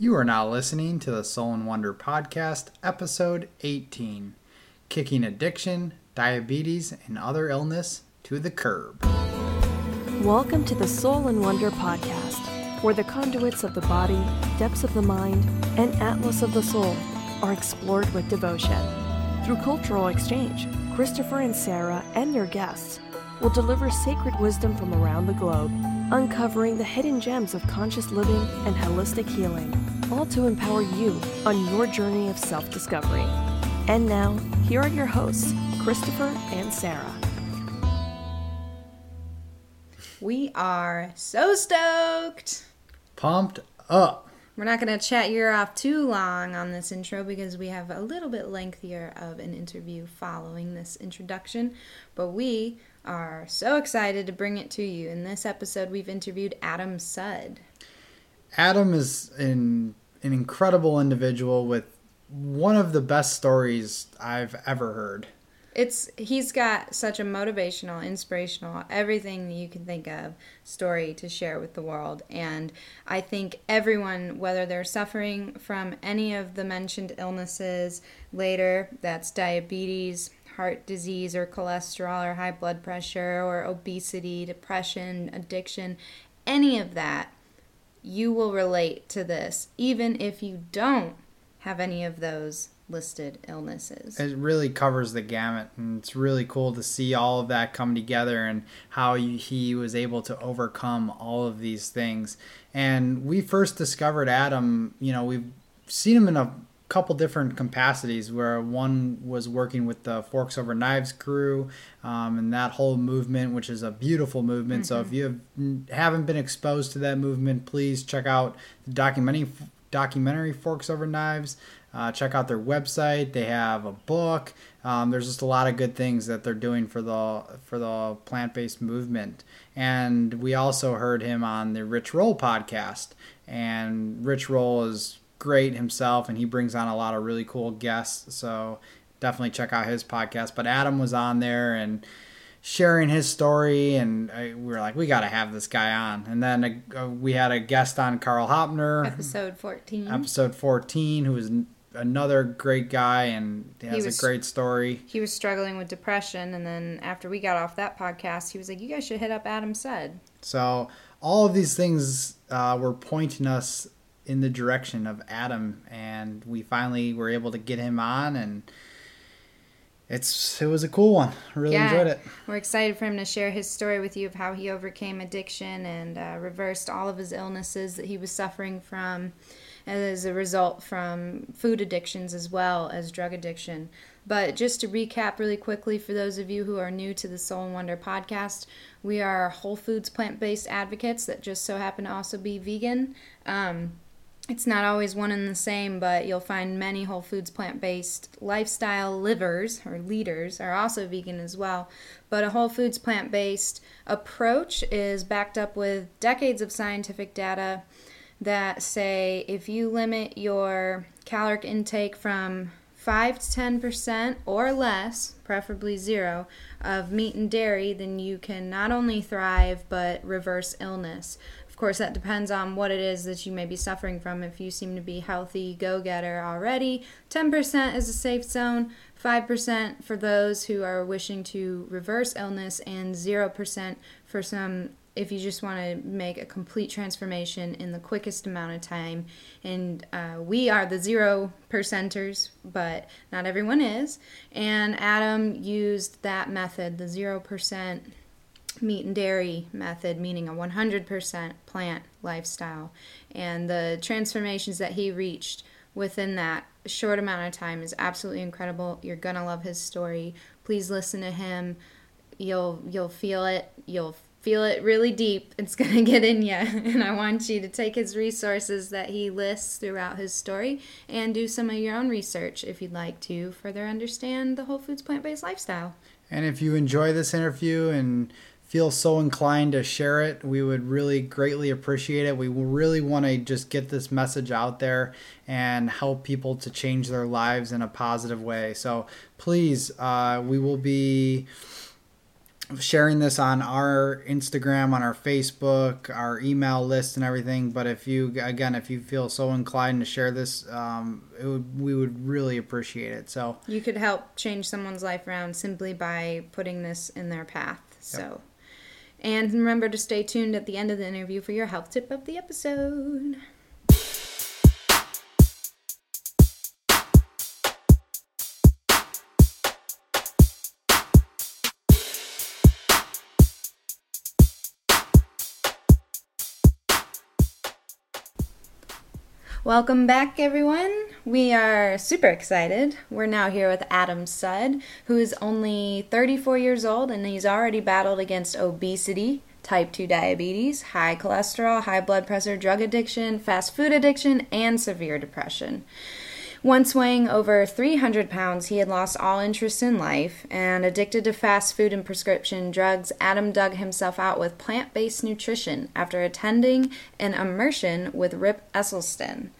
You are now listening to the Soul and Wonder Podcast, Episode 18, Kicking Addiction, Diabetes, and Other Illness to the Curb. Welcome to the Soul and Wonder Podcast, where the conduits of the body, depths of the mind, and atlas of the soul are explored with devotion. Through cultural exchange, Christopher and Sarah and their guests will deliver sacred wisdom from around the globe, uncovering the hidden gems of conscious living and holistic healing, all to empower you on your journey of self-discovery. And now, here are your hosts, Christopher and Sarah. We are so stoked! Pumped up! We're not going to chat your ear off too long on this intro because we have a little bit lengthier of an interview following this introduction, but we are so excited to bring it to you. In this episode, we've interviewed Adam Sud. Adam is an incredible individual with one of the best stories I've ever heard. He's got such a motivational, inspirational, everything you can think of story to share with the world. And I think everyone, whether they're suffering from any of the mentioned illnesses later, that's diabetes, heart disease, or cholesterol, or high blood pressure, or obesity, depression, addiction, any of that, you will relate to this, even if you don't have any of those listed illnesses. It really covers the gamut, and it's really cool to see all of that come together and how he was able to overcome all of these things. And we first discovered Adam, we've seen him in a couple different capacities, where one was working with the Forks Over Knives crew and that whole movement, which is a beautiful movement. Mm-hmm. So if you haven't been exposed to that movement, please check out the documentary Forks Over Knives. Check out their website. They have a book. There's just a lot of good things that they're doing for the plant-based movement. And we also heard him on the Rich Roll podcast. And Rich Roll is great himself, and he brings on a lot of really cool guests. So definitely check out his podcast. But Adam was on there and sharing his story, and we were like, we got to have this guy on. And then we had a guest on, Carl Hopner, episode 14, who was another great guy, and he has a great story. He was struggling with depression, and then after we got off that podcast, he was like, you guys should hit up Adam Sud. So all of these things were pointing us in the direction of Adam, and we finally were able to get him on, and it was a cool one. I really enjoyed it. We're excited for him to share his story with you of how he overcame addiction and reversed all of his illnesses that he was suffering from as a result from food addictions as well as drug addiction. But just to recap really quickly for those of you who are new to the Soul and Wonder podcast, we are Whole Foods plant-based advocates that just so happen to also be vegan. It's not always one and the same, but you'll find many Whole Foods plant-based lifestyle leaders are also vegan as well. But a Whole Foods plant-based approach is backed up with decades of scientific data that say if you limit your caloric intake from 5 to 10% or less, preferably 0, of meat and dairy, then you can not only thrive but reverse illness. Of course, that depends on what it is that you may be suffering from. If you seem to be healthy go-getter already, 10% is a safe zone, 5% for those who are wishing to reverse illness, and 0% for some if you just want to make a complete transformation in the quickest amount of time. And we are the 0%ers, but not everyone is. And Adam used that method, the 0% meat and dairy method, meaning a 100% plant lifestyle, and the transformations that he reached within that short amount of time is absolutely incredible. You're gonna love his story. Please listen to him. You'll feel it. You'll feel it really deep. It's gonna get in you, and I want you to take his resources that he lists throughout his story and do some of your own research if you'd like to further understand the Whole Foods plant-based lifestyle. And if you enjoy this interview and feel so inclined to share it, we would really greatly appreciate it. We really want to just get this message out there and help people to change their lives in a positive way. So please, we will be sharing this on our Instagram, on our Facebook, our email list and everything. But if you feel so inclined to share this, we would really appreciate it. So you could help change someone's life around simply by putting this in their path. Yep. So, and remember to stay tuned at the end of the interview for your health tip of the episode. Welcome back, everyone. We are super excited. We're now here with Adam Sud, who is only 34 years old, and he's already battled against obesity, type 2 diabetes, high cholesterol, high blood pressure, drug addiction, fast food addiction, and severe depression. Once weighing over 300 pounds, he had lost all interest in life, and addicted to fast food and prescription drugs, Adam dug himself out with plant-based nutrition after attending an immersion with Rip Esselstyn.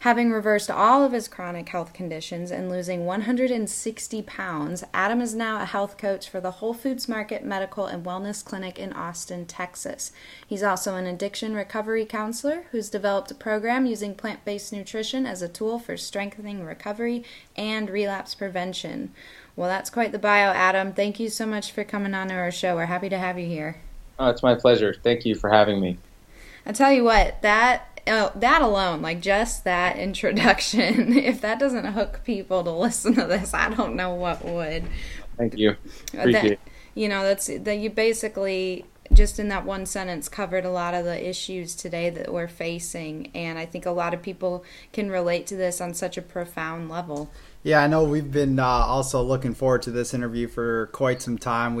Having reversed all of his chronic health conditions and losing 160 pounds, Adam is now a health coach for the Whole Foods Market Medical and Wellness Clinic in Austin, Texas. He's also an addiction recovery counselor who's developed a program using plant-based nutrition as a tool for strengthening recovery and relapse prevention. Well, that's quite the bio, Adam. Thank you so much for coming on to our show. We're happy to have you here. Oh, it's my pleasure. Thank you for having me. I tell you what, that alone, like just that introduction, if that doesn't hook people to listen to this, I don't know what would. Thank you. Appreciate it. You know, you basically just in that one sentence covered a lot of the issues today that we're facing, and I think a lot of people can relate to this on such a profound level. Yeah, I know we've been also looking forward to this interview for quite some time.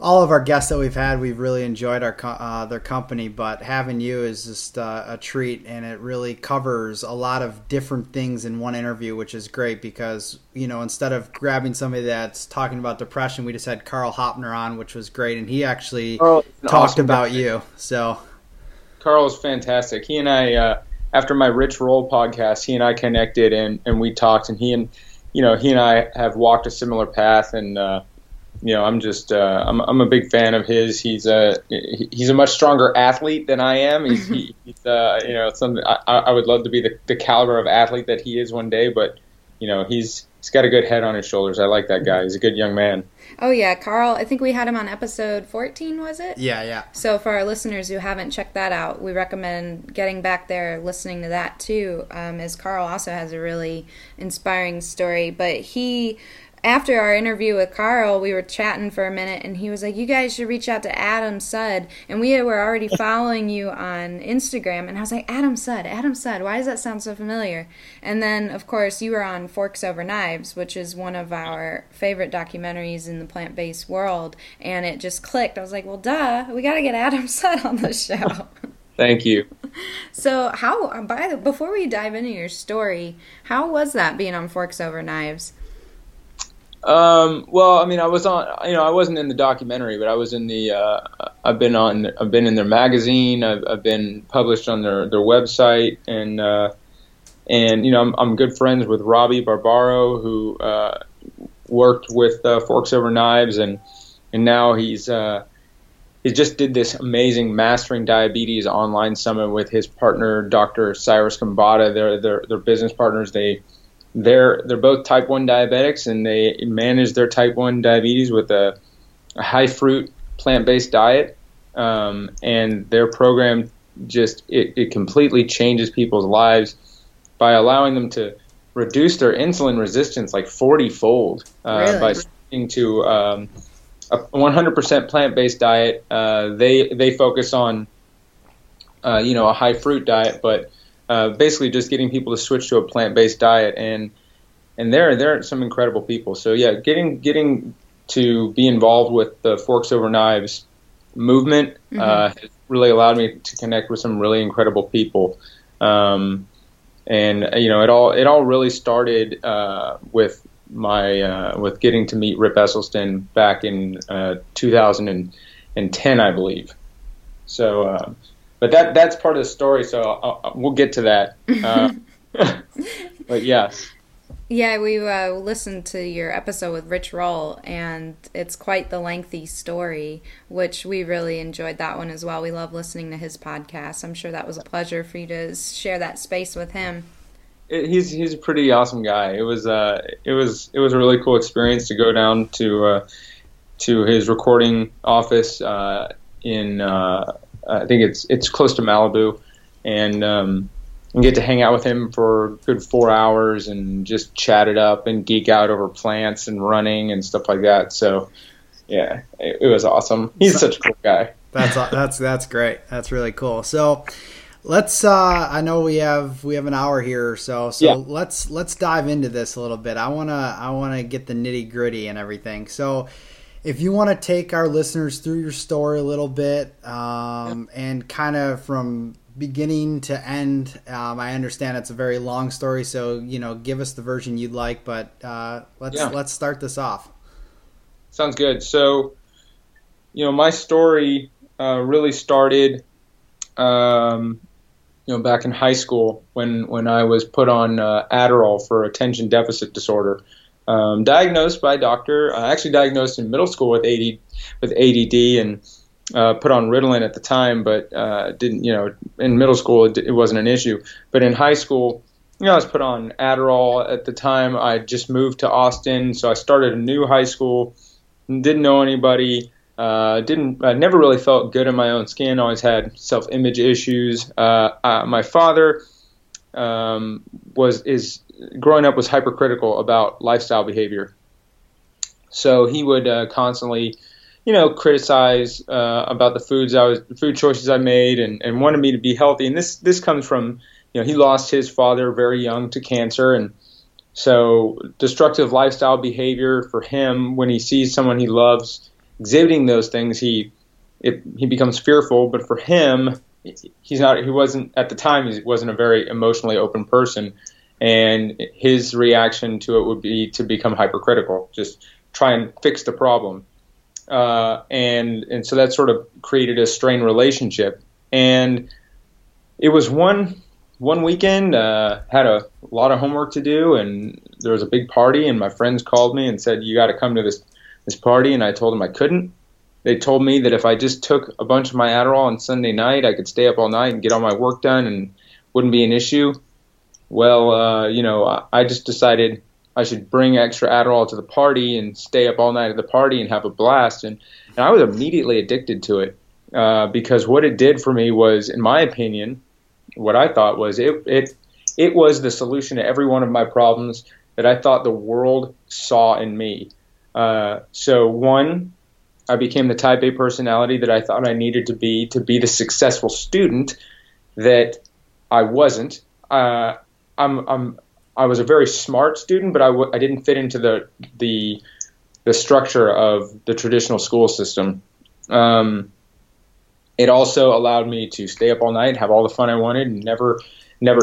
All of our guests that we've had, we've really enjoyed their company, but having you is just a treat, and it really covers a lot of different things in one interview, which is great because, you know, instead of grabbing somebody that's talking about depression, we just had Carl Hopner on, which was great, and he actually talked awesome about you. So Carl is fantastic. He and I, after my Rich Roll podcast, he and I connected and we talked, and he and I have walked a similar path, and you know, I'm just I'm a big fan of his. He's a much stronger athlete than I am. He's you know, something I would love to be the caliber of athlete that he is one day. But you know, he's got a good head on his shoulders. I like that guy. He's a good young man. Oh yeah, Carl. I think we had him on episode 14, was it? Yeah. So for our listeners who haven't checked that out, we recommend getting back there, listening to that too. As Carl also has a really inspiring story, but he. After our interview with Carl, we were chatting for a minute, and he was like, you guys should reach out to Adam Sud. And we were already following you on Instagram, and I was like, Adam Sud, why does that sound so familiar? And then, of course, you were on Forks Over Knives, which is one of our favorite documentaries in the plant-based world, and it just clicked. I was like, well, duh, we got to get Adam Sud on the show. Thank you. So before we dive into your story, how was that being on Forks Over Knives? Well, I mean, I was on, you know, I wasn't in the documentary, but I was in the, I've been in their magazine. I've been published on their website, and, you know, I'm good friends with Robbie Barbaro, who, worked with, Forks Over Knives, and now he just did this amazing Mastering Diabetes online summit with his partner, Dr. Cyrus Khambatta. They're business partners. They're both type 1 diabetics, and they manage their type 1 diabetes with a high-fruit, plant-based diet, and their program just it completely changes people's lives by allowing them to reduce their insulin resistance like 40-fold really? By switching to a 100% plant-based diet. They focus on, you know, a high-fruit diet, but basically just getting people to switch to a plant-based diet, and there are some incredible people. So yeah, getting to be involved with the Forks Over Knives movement has really allowed me to connect with some really incredible people. And you know, it all really started with my with getting to meet Rip Esselstyn back in 2010, I believe. So. But that's part of the story, so we'll get to that. But yeah. Yeah, we listened to your episode with Rich Roll, and it's quite the lengthy story, which we really enjoyed that one as well. We love listening to his podcast. I'm sure that was a pleasure for you to share that space with him. He's a pretty awesome guy. It was a really cool experience to go down to his recording office in I think it's close to Malibu, and get to hang out with him for a good 4 hours and just chat it up and geek out over plants and running and stuff like that. So, yeah, it was awesome. He's such a cool guy. That's great. That's really cool. So, let's. I know we have an hour here or so. So yeah. Let's dive into this a little bit. I wanna get the nitty gritty and everything. So, if you want to take our listeners through your story a little bit, and kind of from beginning to end, I understand it's a very long story, so give us the version you'd like, but let's start this off. Sounds good. So my story really started back in high school when I was put on Adderall for attention deficit disorder, diagnosed by a doctor, actually diagnosed in middle school with ADD, and put on Ritalin at the time, but didn't. In middle school it wasn't an issue, but in high school, I was put on Adderall at the time. I just moved to Austin, so I started a new high school, didn't know anybody, I never really felt good in my own skin. Always had self-image issues. My father was growing up was hypercritical about lifestyle behavior, so he would constantly criticize about the food choices I made, and wanted me to be healthy. And this comes from, he lost his father very young to cancer. And so destructive lifestyle behavior for him, when he sees someone he loves exhibiting those things, he becomes fearful. But for him, he wasn't at the time a very emotionally open person. And his reaction to it would be to become hypercritical, just try and fix the problem. And so that sort of created a strained relationship. And it was one weekend, had a lot of homework to do, and there was a big party, and my friends called me and said, you got to come to this party. And I told them I couldn't. They told me that if I just took a bunch of my Adderall on Sunday night, I could stay up all night and get all my work done and wouldn't be an issue. Well, I just decided I should bring extra Adderall to the party and stay up all night at the party and have a blast. And I was immediately addicted to it, because what it did for me was, in my opinion, what I thought was it was the solution to every one of my problems that I thought the world saw in me. So one, I became the type A personality that I thought I needed to be the successful student that I wasn't. I was a very smart student, but I didn't fit into the structure of the traditional school system. It also allowed me to stay up all night, have all the fun I wanted, and never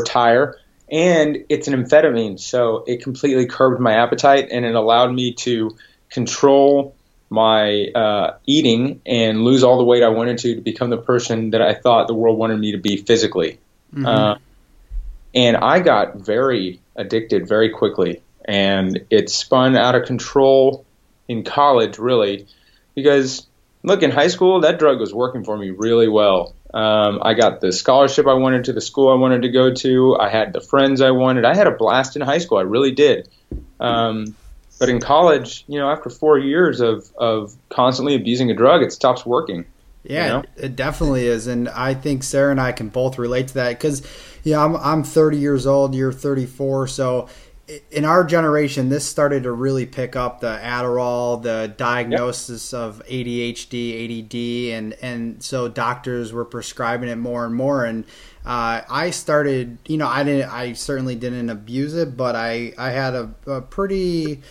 tire. And it's an amphetamine, so it completely curbed my appetite, and it allowed me to control my eating and lose all the weight I wanted to become the person that I thought the world wanted me to be physically. Mm-hmm. And I got very addicted very quickly, and it spun out of control in college, really, because look, in high school, that drug was working for me really well. I got the scholarship I wanted to the school I wanted to go to. I had the friends I wanted. I had a blast in high school. I really did. But in college, after 4 years of constantly abusing a drug, it stops working. Yeah, It definitely is. And I think Sarah and I can both relate to that, because I'm 30 years old, you're 34. So in our generation, this started to really pick up, the Adderall, the diagnosis of ADHD, ADD. And so doctors were prescribing it more and more. And I started, I certainly didn't abuse it, but I had a pretty,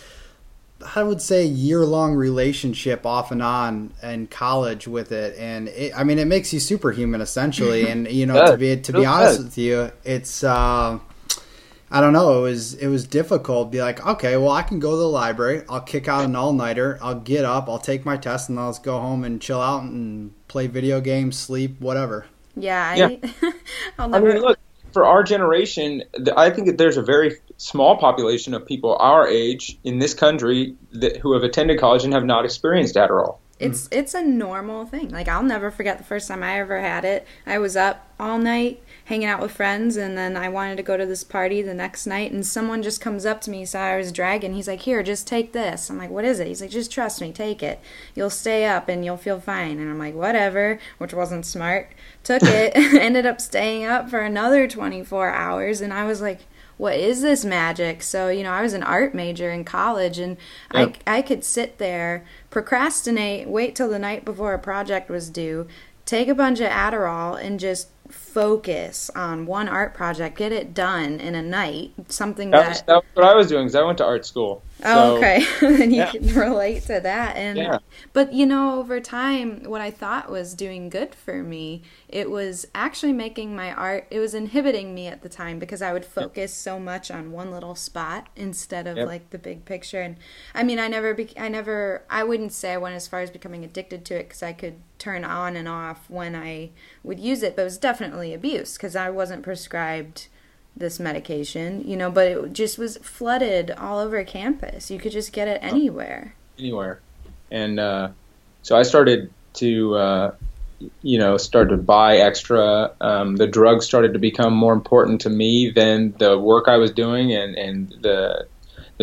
I would say, year-long relationship off and on in college with it, and it makes you superhuman essentially. And to be honest with you, it's I don't know. It was difficult. Be like, okay, well, I can go to the library. I'll kick out an all-nighter. I'll get up. I'll take my test, and I'll just go home and chill out and play video games, sleep, whatever. Yeah. I'll never. I mean, look. for our generation, I think that there's a very small population of people our age in this country that, who have attended college and have not experienced Adderall. It's a normal thing. Like, I'll never forget the first time I ever had it. I was up all night hanging out with friends, and then I wanted to go to this party the next night, and someone just comes up to me, Cyrus Dragon. He's like, "Here, just take this." I'm like, "What is it?" He's like, "Just trust me, take it. You'll stay up and you'll feel fine." And I'm like, "Whatever," which wasn't smart. Took it, ended up staying up for another 24 hours, and I was like, what is this magic? So, you know, I was an art major in college, and yep. I could sit there, procrastinate, wait till the night before a project was due, take a bunch of Adderall, and just focus on one art project, get it done in a night, something that was what I was doing, because I went to art school. Oh, so, okay. And you can relate to that. And but, you know, over time, what I thought was doing good for me, it was actually making my art, it was inhibiting me at the time, because I would focus so much on one little spot instead of like the big picture. And I mean, I wouldn't say I went as far as becoming addicted to it, because I could turn on and off when I would use it, but it was definitely abuse, because I wasn't prescribed this medication, you know, but it just was flooded all over campus. You could just get it anywhere. And so I started to, start to buy extra. The drugs started to become more important to me than the work I was doing and the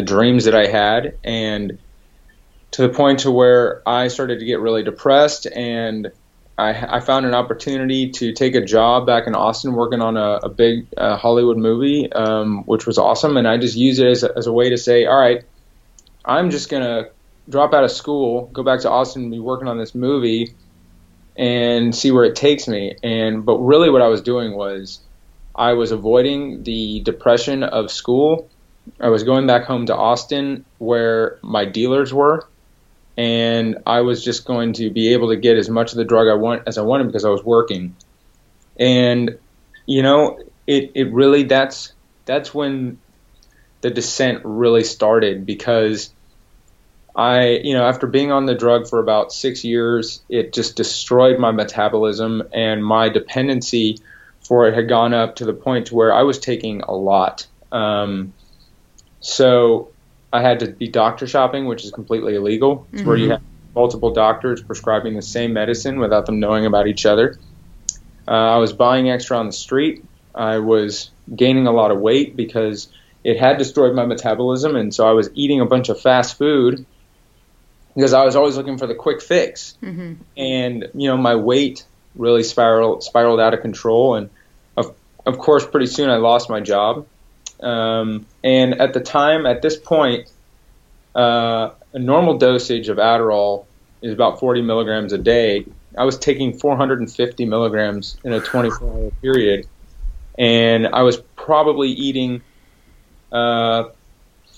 dreams that I had. And to the point to where I started to get really depressed, and I found an opportunity to take a job back in Austin working on a big Hollywood movie, which was awesome. And I just used it as a way to say, all right, I'm just going to drop out of school, go back to Austin and be working on this movie and see where it takes me. But really what I was doing was I was avoiding the depression of school. I was going back home to Austin where my dealers were. And I was just going to be able to get as much of the drug I wanted because I was working. And, you know, it really, that's when the descent really started, because after being on the drug for about 6 years, it just destroyed my metabolism, and my dependency for it had gone up to the point to where I was taking a lot. So I had to be doctor shopping, which is completely illegal. It's where you have multiple doctors prescribing the same medicine without them knowing about each other. I was buying extra on the street. I was gaining a lot of weight because it had destroyed my metabolism, and so I was eating a bunch of fast food because I was always looking for the quick fix. And, you know, my weight really spiraled out of control, and of course pretty soon I lost my job. And at the time, at this point, a normal dosage of Adderall is about 40 milligrams a day. I was taking 450 milligrams in a 24-hour period, and I was probably eating 4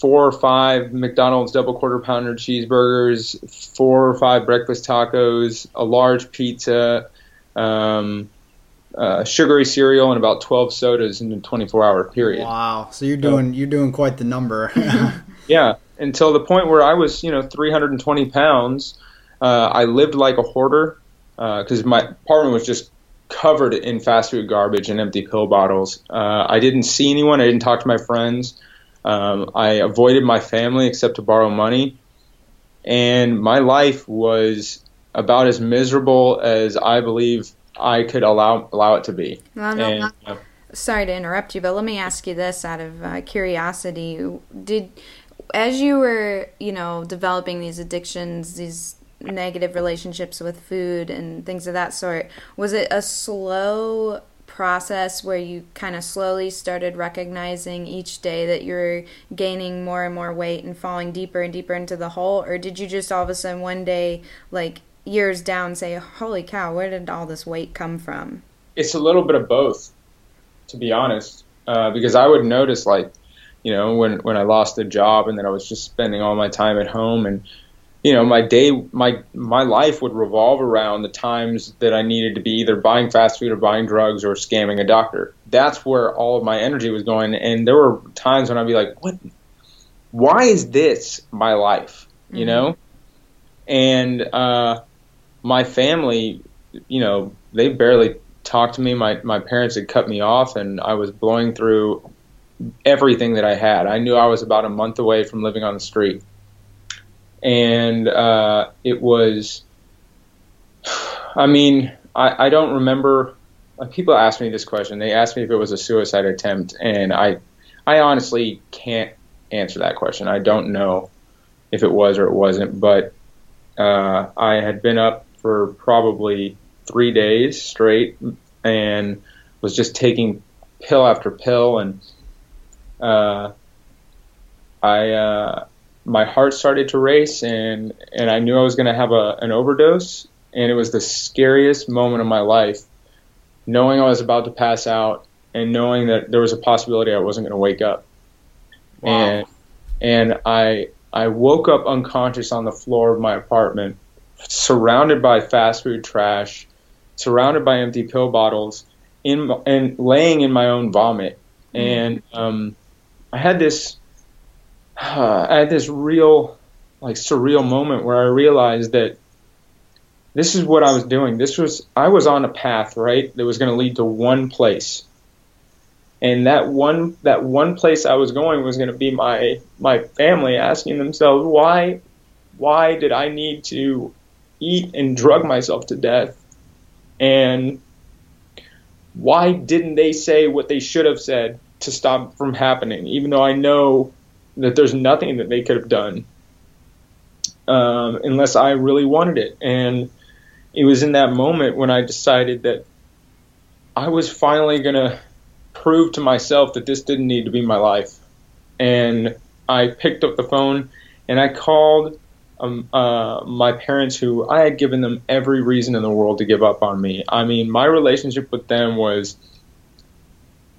or 5 McDonald's double quarter pounder cheeseburgers, 4 or 5 breakfast tacos, a large pizza, sugary cereal, and about 12 sodas in a 24-hour period. Wow! So you're doing quite the number. Yeah, until the point where I was 320 pounds. I lived like a hoarder because my apartment was just covered in fast food garbage and empty pill bottles. I didn't see anyone. I didn't talk to my friends. I avoided my family except to borrow money, and my life was about as miserable as I believe I could allow it to be. No. Sorry to interrupt you, but let me ask you this out of curiosity. As you were, developing these addictions, these negative relationships with food and things of that sort, was it a slow process where you kind of slowly started recognizing each day that you're gaining more and more weight and falling deeper and deeper into the hole? Or did you just all of a sudden one day, like, years down, say, holy cow, where did all this weight come from? It's a little bit of both, to be honest, because I would notice, when I lost the job and then I was just spending all my time at home, and, my day, my life would revolve around the times that I needed to be either buying fast food or buying drugs or scamming a doctor. That's where all of my energy was going, and there were times when I'd be like, what? Why is this my life, you know? And my family, they barely talk to me. My parents had cut me off, and I was blowing through everything that I had. I knew I was about a month away from living on the street. And it was, I mean, I don't remember. People ask me this question. They asked me if it was a suicide attempt, and I honestly can't answer that question. I don't know if it was or it wasn't, but I had been up for probably 3 days straight and was just taking pill after pill, and my heart started to race, and I knew I was going to have an overdose, and it was the scariest moment of my life, knowing I was about to pass out and knowing that there was a possibility I wasn't going to wake up. Wow. And I woke up unconscious on the floor of my apartment, surrounded by fast food trash, surrounded by empty pill bottles, and laying in my own vomit. And I had this real, like, surreal moment where I realized that this is what I was doing. I was on a path, right, that was going to lead to one place. And that one place I was going was going to be my family, asking themselves, why did I need to eat and drug myself to death? And why didn't they say what they should have said to stop from happening, even though I know that there's nothing that they could have done unless I really wanted it. And it was in that moment when I decided that I was finally going to prove to myself that this didn't need to be my life. And I picked up the phone and I called my parents, who I had given them every reason in the world to give up on me. I mean, my relationship with them was,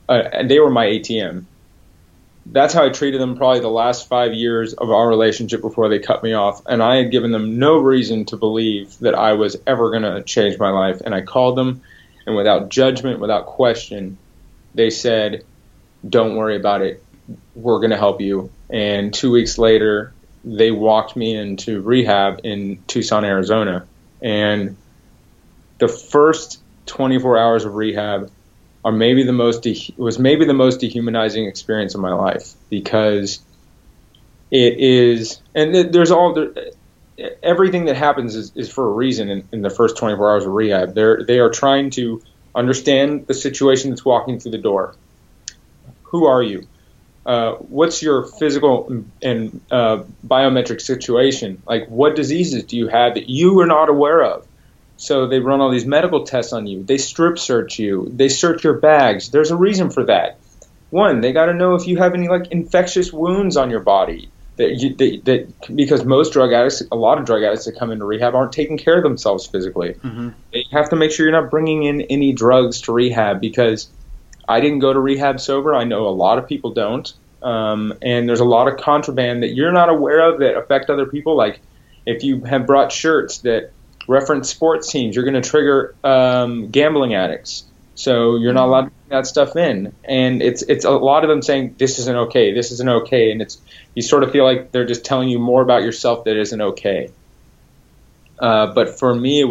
they were my ATM. That's how I treated them probably the last 5 years of our relationship before they cut me off. And I had given them no reason to believe that I was ever going to change my life. And I called them, and without judgment, without question, they said, "Don't worry about it. We're going to help you." And 2 weeks later, they walked me into rehab in Tucson, Arizona. And the first 24 hours of rehab was maybe the most dehumanizing experience of my life, because it is, and there's everything that happens is for a reason in the first 24 hours of rehab. They are trying to understand the situation that's walking through the door. Who are you? What's your physical and biometric situation? Like, what diseases do you have that you are not aware of? So they run all these medical tests on you. They strip search you. They search your bags. There's a reason for that. One, they got to know if you have any, like, infectious wounds on your body. Because most drug addicts, a lot of drug addicts that come into rehab aren't taking care of themselves physically. Mm-hmm. They have to make sure you're not bringing in any drugs to rehab, because I didn't go to rehab sober. I know a lot of people don't. And there's a lot of contraband that you're not aware of that affect other people. Like, if you have brought shirts that reference sports teams, you're going to trigger gambling addicts. So you're not allowed to bring that stuff in. And it's a lot of them saying, this isn't okay. And you sort of feel like they're just telling you more about yourself that isn't okay. But for me,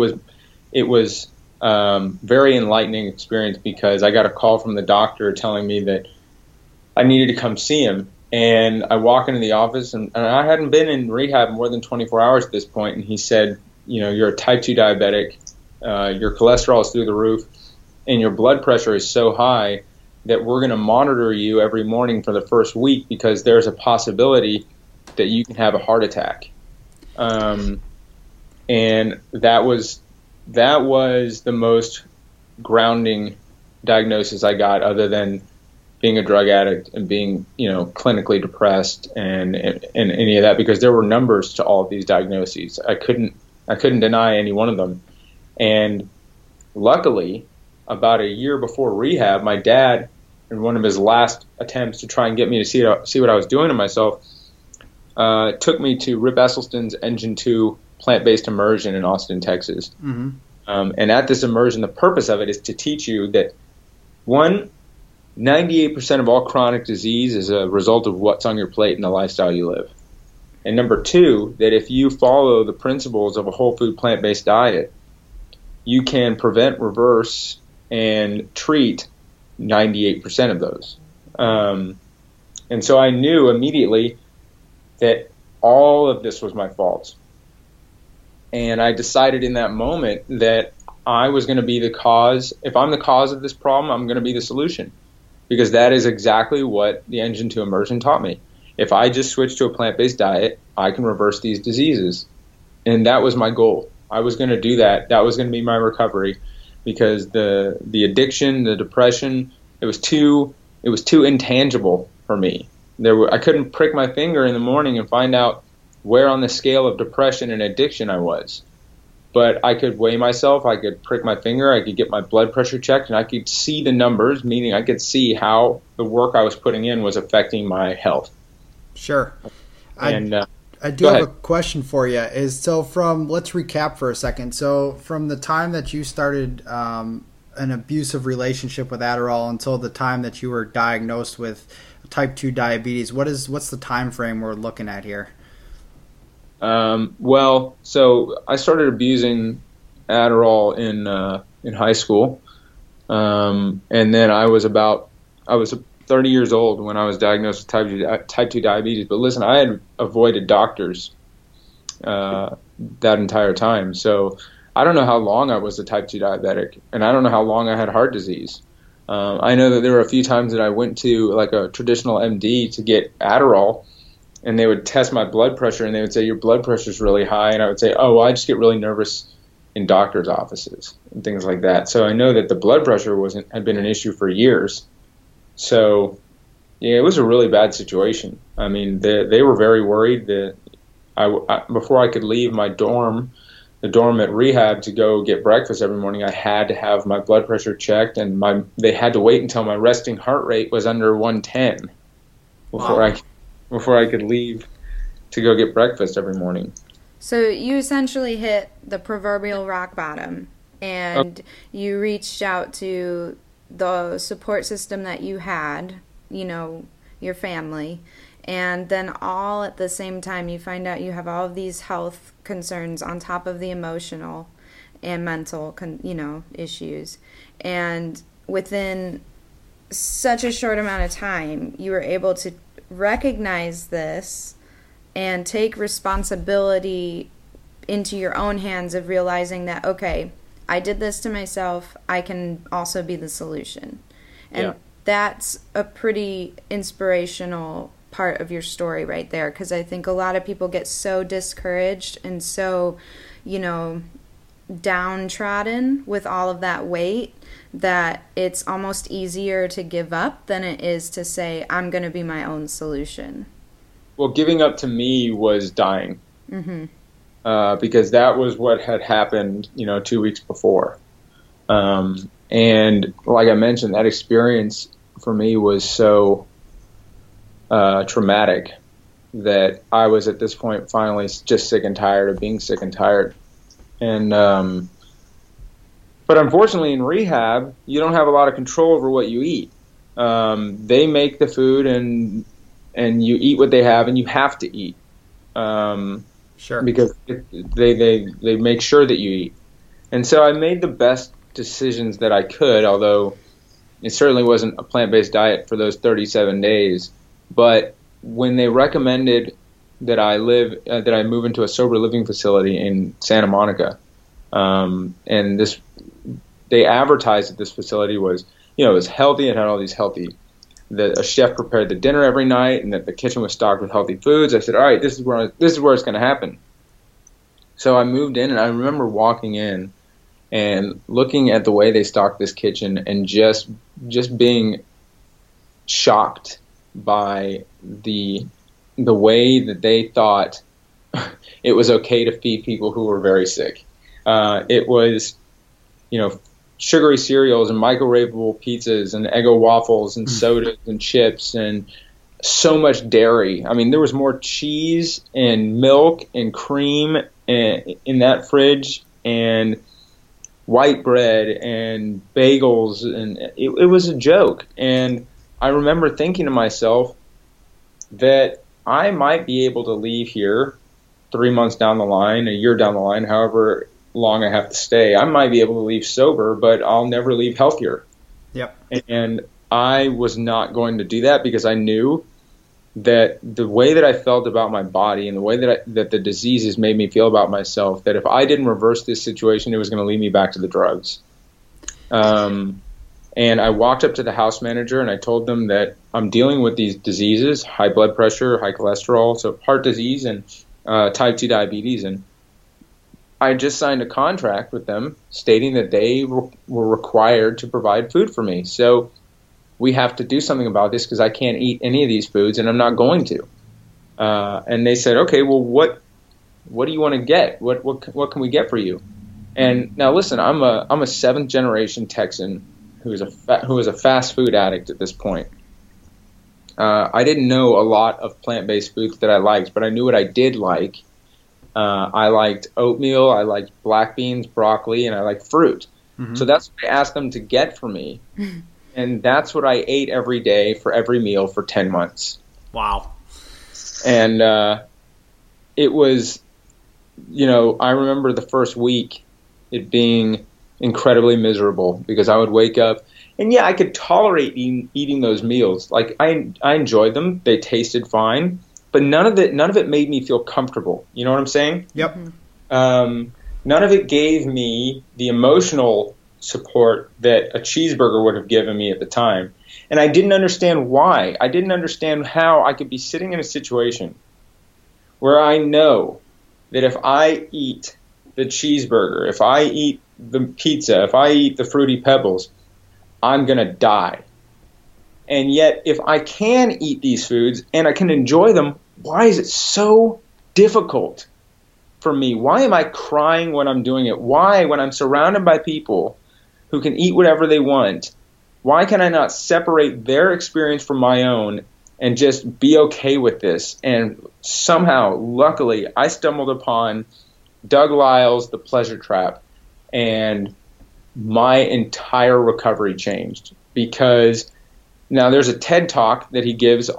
it was very enlightening experience, because I got a call from the doctor telling me that I needed to come see him. And I walk into the office, and I hadn't been in rehab more than 24 hours at this point. And he said, "You know, you're a type 2 diabetic, your cholesterol is through the roof, and your blood pressure is so high that we're going to monitor you every morning for the first week, because there's a possibility that you can have a heart attack." And that was the most grounding diagnosis I got, other than being a drug addict and being, clinically depressed and any of that, because there were numbers to all of these diagnoses. I couldn't deny any one of them. And luckily, about a year before rehab, my dad, in one of his last attempts to try and get me to see what I was doing to myself, took me to Rip Esselstyn's Engine 2 plant-based immersion in Austin, Texas. Mm-hmm. And at this immersion, the purpose of it is to teach you that, one, 98% of all chronic disease is a result of what's on your plate and the lifestyle you live. And number two, that if you follow the principles of a whole food plant-based diet, you can prevent, reverse, and treat 98% of those. And so I knew immediately that all of this was my fault. And I decided in that moment that I was going to be the cause. If I'm the cause of this problem, I'm going to be the solution, because that is exactly what the Engine 2 immersion taught me. If I just switch to a plant-based diet, I can reverse these diseases. And that was my goal. I was going to do that. That was going to be my recovery, because the addiction, the depression, it was too intangible for me. I couldn't prick my finger in the morning and find out where on the scale of depression and addiction I was. But I could weigh myself, I could prick my finger, I could get my blood pressure checked, and I could see the numbers, meaning I could see how the work I was putting in was affecting my health. Sure. I do have a question for you. Let's recap for a second. So from the time that you started an abusive relationship with Adderall until the time that you were diagnosed with type 2 diabetes, what's the time frame we're looking at here? So I started abusing Adderall in high school. And then I was 30 years old when I was diagnosed with type 2 diabetes. But listen, I had avoided doctors, that entire time. So I don't know how long I was a type 2 diabetic, and I don't know how long I had heart disease. I know that there were a few times that I went to like a traditional MD to get Adderall, and they would test my blood pressure, and they would say, your blood pressure is really high. And I would say, I just get really nervous in doctor's offices and things like that. So I know that the blood pressure had been an issue for years. So yeah, it was a really bad situation. I mean, they were very worried that before I could leave my dorm, the dorm at rehab, to go get breakfast every morning, I had to have my blood pressure checked, and they had to wait until my resting heart rate was under 110 before I could leave to go get breakfast every morning. So you essentially hit the proverbial rock bottom, and you reached out to the support system that you had, your family, and then all at the same time you find out you have all of these health concerns on top of the emotional and mental issues. And within such a short amount of time, you were able to recognize this and take responsibility into your own hands of realizing that, okay, I did this to myself, I can also be the solution. And that's a pretty inspirational part of your story right there, because I think a lot of people get so discouraged and so, downtrodden with all of that weight that it's almost easier to give up than it is to say, I'm going to be my own solution. Well, giving up to me was dying, because that was what had happened, 2 weeks before. And like I mentioned, that experience for me was so traumatic that I was at this point finally just sick and tired of being sick and tired. And, but unfortunately in rehab, you don't have a lot of control over what you eat. They make the food and you eat what they have, and you have to eat, sure, because they make sure that you eat. And so I made the best decisions that I could, although it certainly wasn't a plant-based diet for those 37 days. But when they recommended that I move into a sober living facility in Santa Monica. And they advertised that this facility was, it was healthy and had all these that a chef prepared the dinner every night, and that the kitchen was stocked with healthy foods. I said, all right, this is where it's going to happen. So I moved in, and I remember walking in and looking at the way they stocked this kitchen and just being shocked by the way that they thought it was okay to feed people who were very sick. It was, sugary cereals and microwavable pizzas and Eggo waffles and sodas and chips and so much dairy. I mean, there was more cheese and milk and cream in that fridge, and white bread and bagels, and it was a joke. And I remember thinking to myself that I might be able to leave here 3 months down the line, a year down the line, however long I have to stay. I might be able to leave sober, but I'll never leave healthier. Yep. And I was not going to do that because I knew that the way that I felt about my body and the way that that the diseases made me feel about myself, that if I didn't reverse this situation, it was going to lead me back to the drugs. And I walked up to the house manager and I told them that I'm dealing with these diseases, high blood pressure, high cholesterol, so heart disease and type 2 diabetes. And I just signed a contract with them stating that they were required to provide food for me. So we have to do something about this because I can't eat any of these foods and I'm not going to. And they said, okay, well, what do you want to get? What can we get for you? And now listen, I'm a seventh generation Texan who is a fast food addict at this point. I didn't know a lot of plant-based foods that I liked, but I knew what I did like. I liked oatmeal, I liked black beans, broccoli, and I liked fruit. Mm-hmm. So that's what I asked them to get for me. And that's what I ate every day for every meal for 10 months. Wow. And it was, you know, I remember the first week it being incredibly miserable because I would wake up and I could tolerate eating those meals. Like I enjoyed them. They tasted fine, but none of it made me feel comfortable. You know what I'm saying? Yep. None of it gave me the emotional support that a cheeseburger would have given me at the time. And I didn't understand why. I didn't understand how I could be sitting in a situation where I know that if I eat the cheeseburger, if I eat the pizza, if I eat the Fruity Pebbles, I'm going to die. And yet, if I can eat these foods and I can enjoy them, why is it so difficult for me? Why am I crying when I'm doing it? Why, when I'm surrounded by people who can eat whatever they want, why can I not separate their experience from my own and just be okay with this? And somehow, luckily, I stumbled upon Doug Lisle's The Pleasure Trap, and my entire recovery changed because now there's a TED Talk that he gives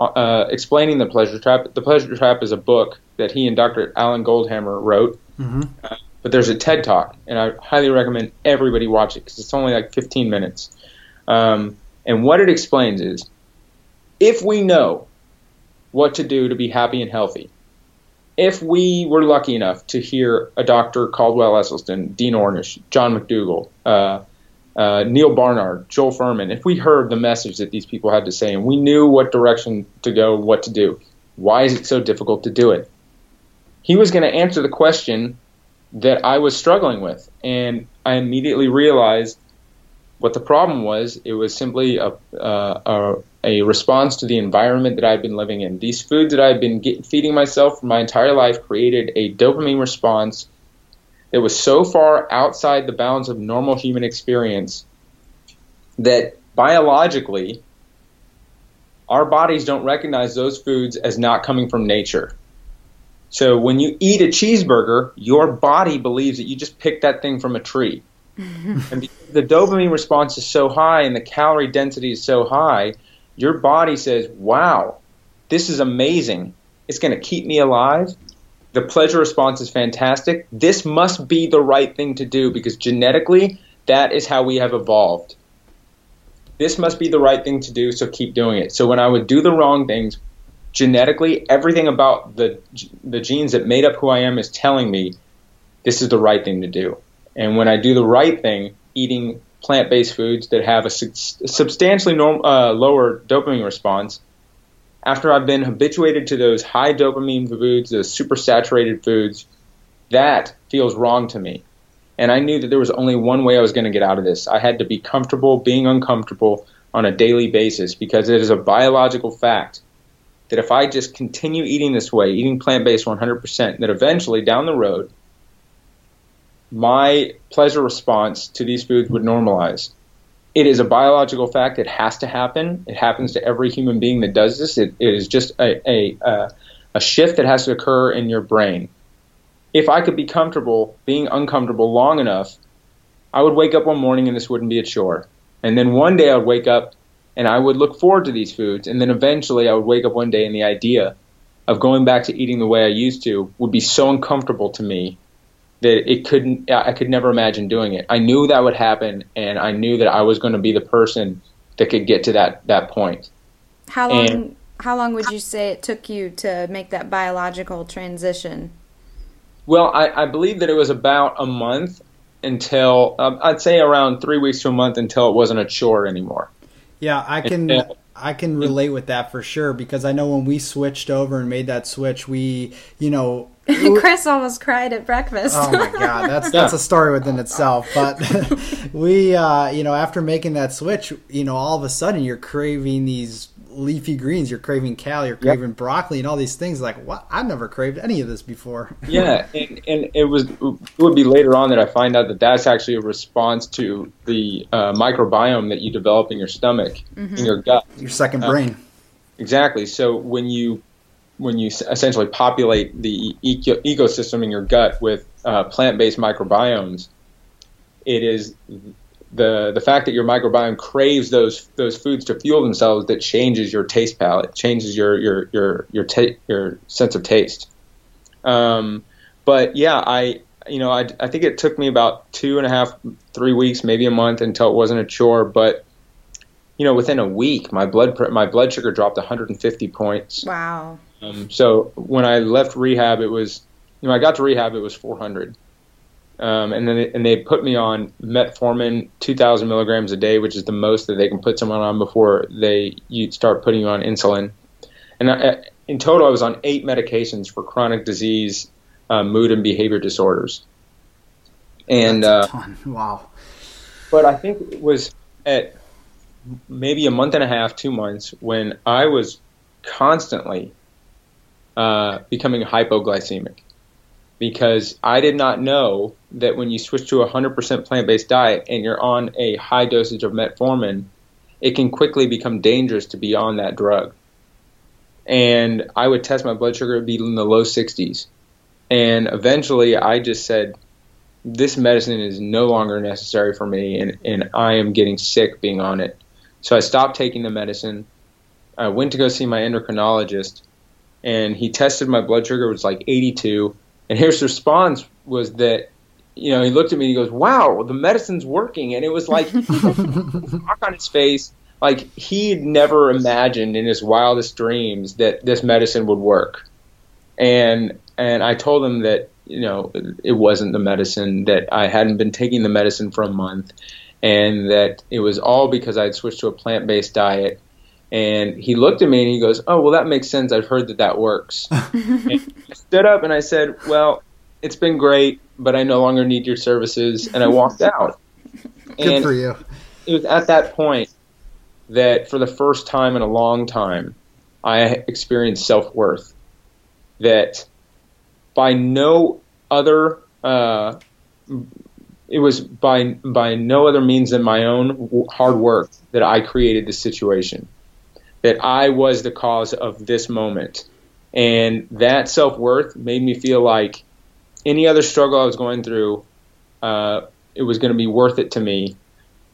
explaining The Pleasure Trap. The Pleasure Trap is a book that he and Dr. Alan Goldhammer wrote. Mm-hmm. But there's a TED Talk, and I highly recommend everybody watch it because it's only like 15 minutes. And what it explains is if we know what to do to be happy and healthy, if we were lucky enough to hear a Dr. Caldwell Esselstyn, Dean Ornish, John McDougall, Neil Barnard, Joel Fuhrman, if we heard the message that these people had to say and we knew what direction to go, what to do, why is it so difficult to do it? He was going to answer the question that I was struggling with. And I immediately realized what the problem was. It was simply a response to the environment that I've been living in. These foods that I've been feeding myself for my entire life created a dopamine response that was so far outside the bounds of normal human experience that biologically our bodies don't recognize those foods as not coming from nature. So when you eat a cheeseburger, your body believes that you just picked that thing from a tree. And because the dopamine response is so high and the calorie density is so high, your body says, wow, this is amazing. It's going to keep me alive. The pleasure response is fantastic. This must be the right thing to do because genetically, that is how we have evolved. This must be the right thing to do, so keep doing it. So when I would do the wrong things, genetically, everything about the genes that made up who I am is telling me this is the right thing to do. And when I do the right thing, eating plant-based foods that have a substantially lower dopamine response, after I've been habituated to those high dopamine foods, those supersaturated foods, that feels wrong to me. And I knew that there was only one way I was going to get out of this. I had to be comfortable being uncomfortable on a daily basis because it is a biological fact that if I just continue eating this way, eating plant-based 100%, that eventually down the road, my pleasure response to these foods would normalize. It is a biological fact. It has to happen. It happens to every human being that does this. It is just a shift that has to occur in your brain. If I could be comfortable being uncomfortable long enough, I would wake up one morning and this wouldn't be a chore. And then one day I would wake up and I would look forward to these foods. And then eventually I would wake up one day and the idea of going back to eating the way I used to would be so uncomfortable to me that it couldn't, I could never imagine doing it. I knew that would happen, and I knew that I was going to be the person that could get to that point. How long would you say it took you to make that biological transition? Well, I believe that it was about a month until, I'd say around 3 weeks to a month until it wasn't a chore anymore. Yeah, I can relate with that for sure, because I know when we switched over and made that switch, we, you know... Chris almost cried at breakfast. Oh my God, that's a story within itself. But we, you know, after making that switch, you know, all of a sudden you're craving these leafy greens, you're craving kale, you're craving broccoli and all these things. Like, what? I've never craved any of this before. Yeah, and it would be later on that I find out that that's actually a response to the microbiome that you develop in your stomach, in your gut. Your second brain. Exactly. So when you essentially populate the ecosystem in your gut with plant-based microbiomes, it is the fact that your microbiome craves those foods to fuel themselves that changes your taste palate, changes your sense of taste. But yeah, I think it took me about 2.5, 3 weeks, maybe a month until it wasn't a chore. But you know, within a week, my blood sugar dropped 150 points. Wow. So when I left rehab, it was, you know, I got to rehab, it was 400. And they put me on metformin, 2,000 milligrams a day, which is the most that they can put someone on before you start putting you on insulin. And in total, I was on 8 medications for chronic disease, mood and behavior disorders. And that's a ton. Wow. But I think it was at maybe a month and a half, 2 months, when I was constantly becoming hypoglycemic, because I did not know that when you switch to a 100% plant-based diet and you're on a high dosage of metformin, it can quickly become dangerous to be on that drug. And I would test my blood sugar, it would be in the low 60s. And eventually I just said, this medicine is no longer necessary for me, and I am getting sick being on it. So I stopped taking the medicine. I went to go see my endocrinologist, and he tested my blood sugar. It was like 82. And his response was that, you know, he looked at me and he goes, wow, the medicine's working. And it was like, rock on his face. Like, he'd never imagined in his wildest dreams that this medicine would work. And I told him that, you know, it wasn't the medicine, that I hadn't been taking the medicine for a month, and that it was all because I had switched to a plant-based diet. And he looked at me and he goes, oh, well, that makes sense. I've heard that works. And I stood up and I said, well, it's been great, but I no longer need your services. And I walked out. Good for you. It was at that point that for the first time in a long time, I experienced self-worth, that by no other it was by no other means than my own hard work that I created this situation, that I was the cause of this moment. And that self-worth made me feel like any other struggle I was going through, it was going to be worth it to me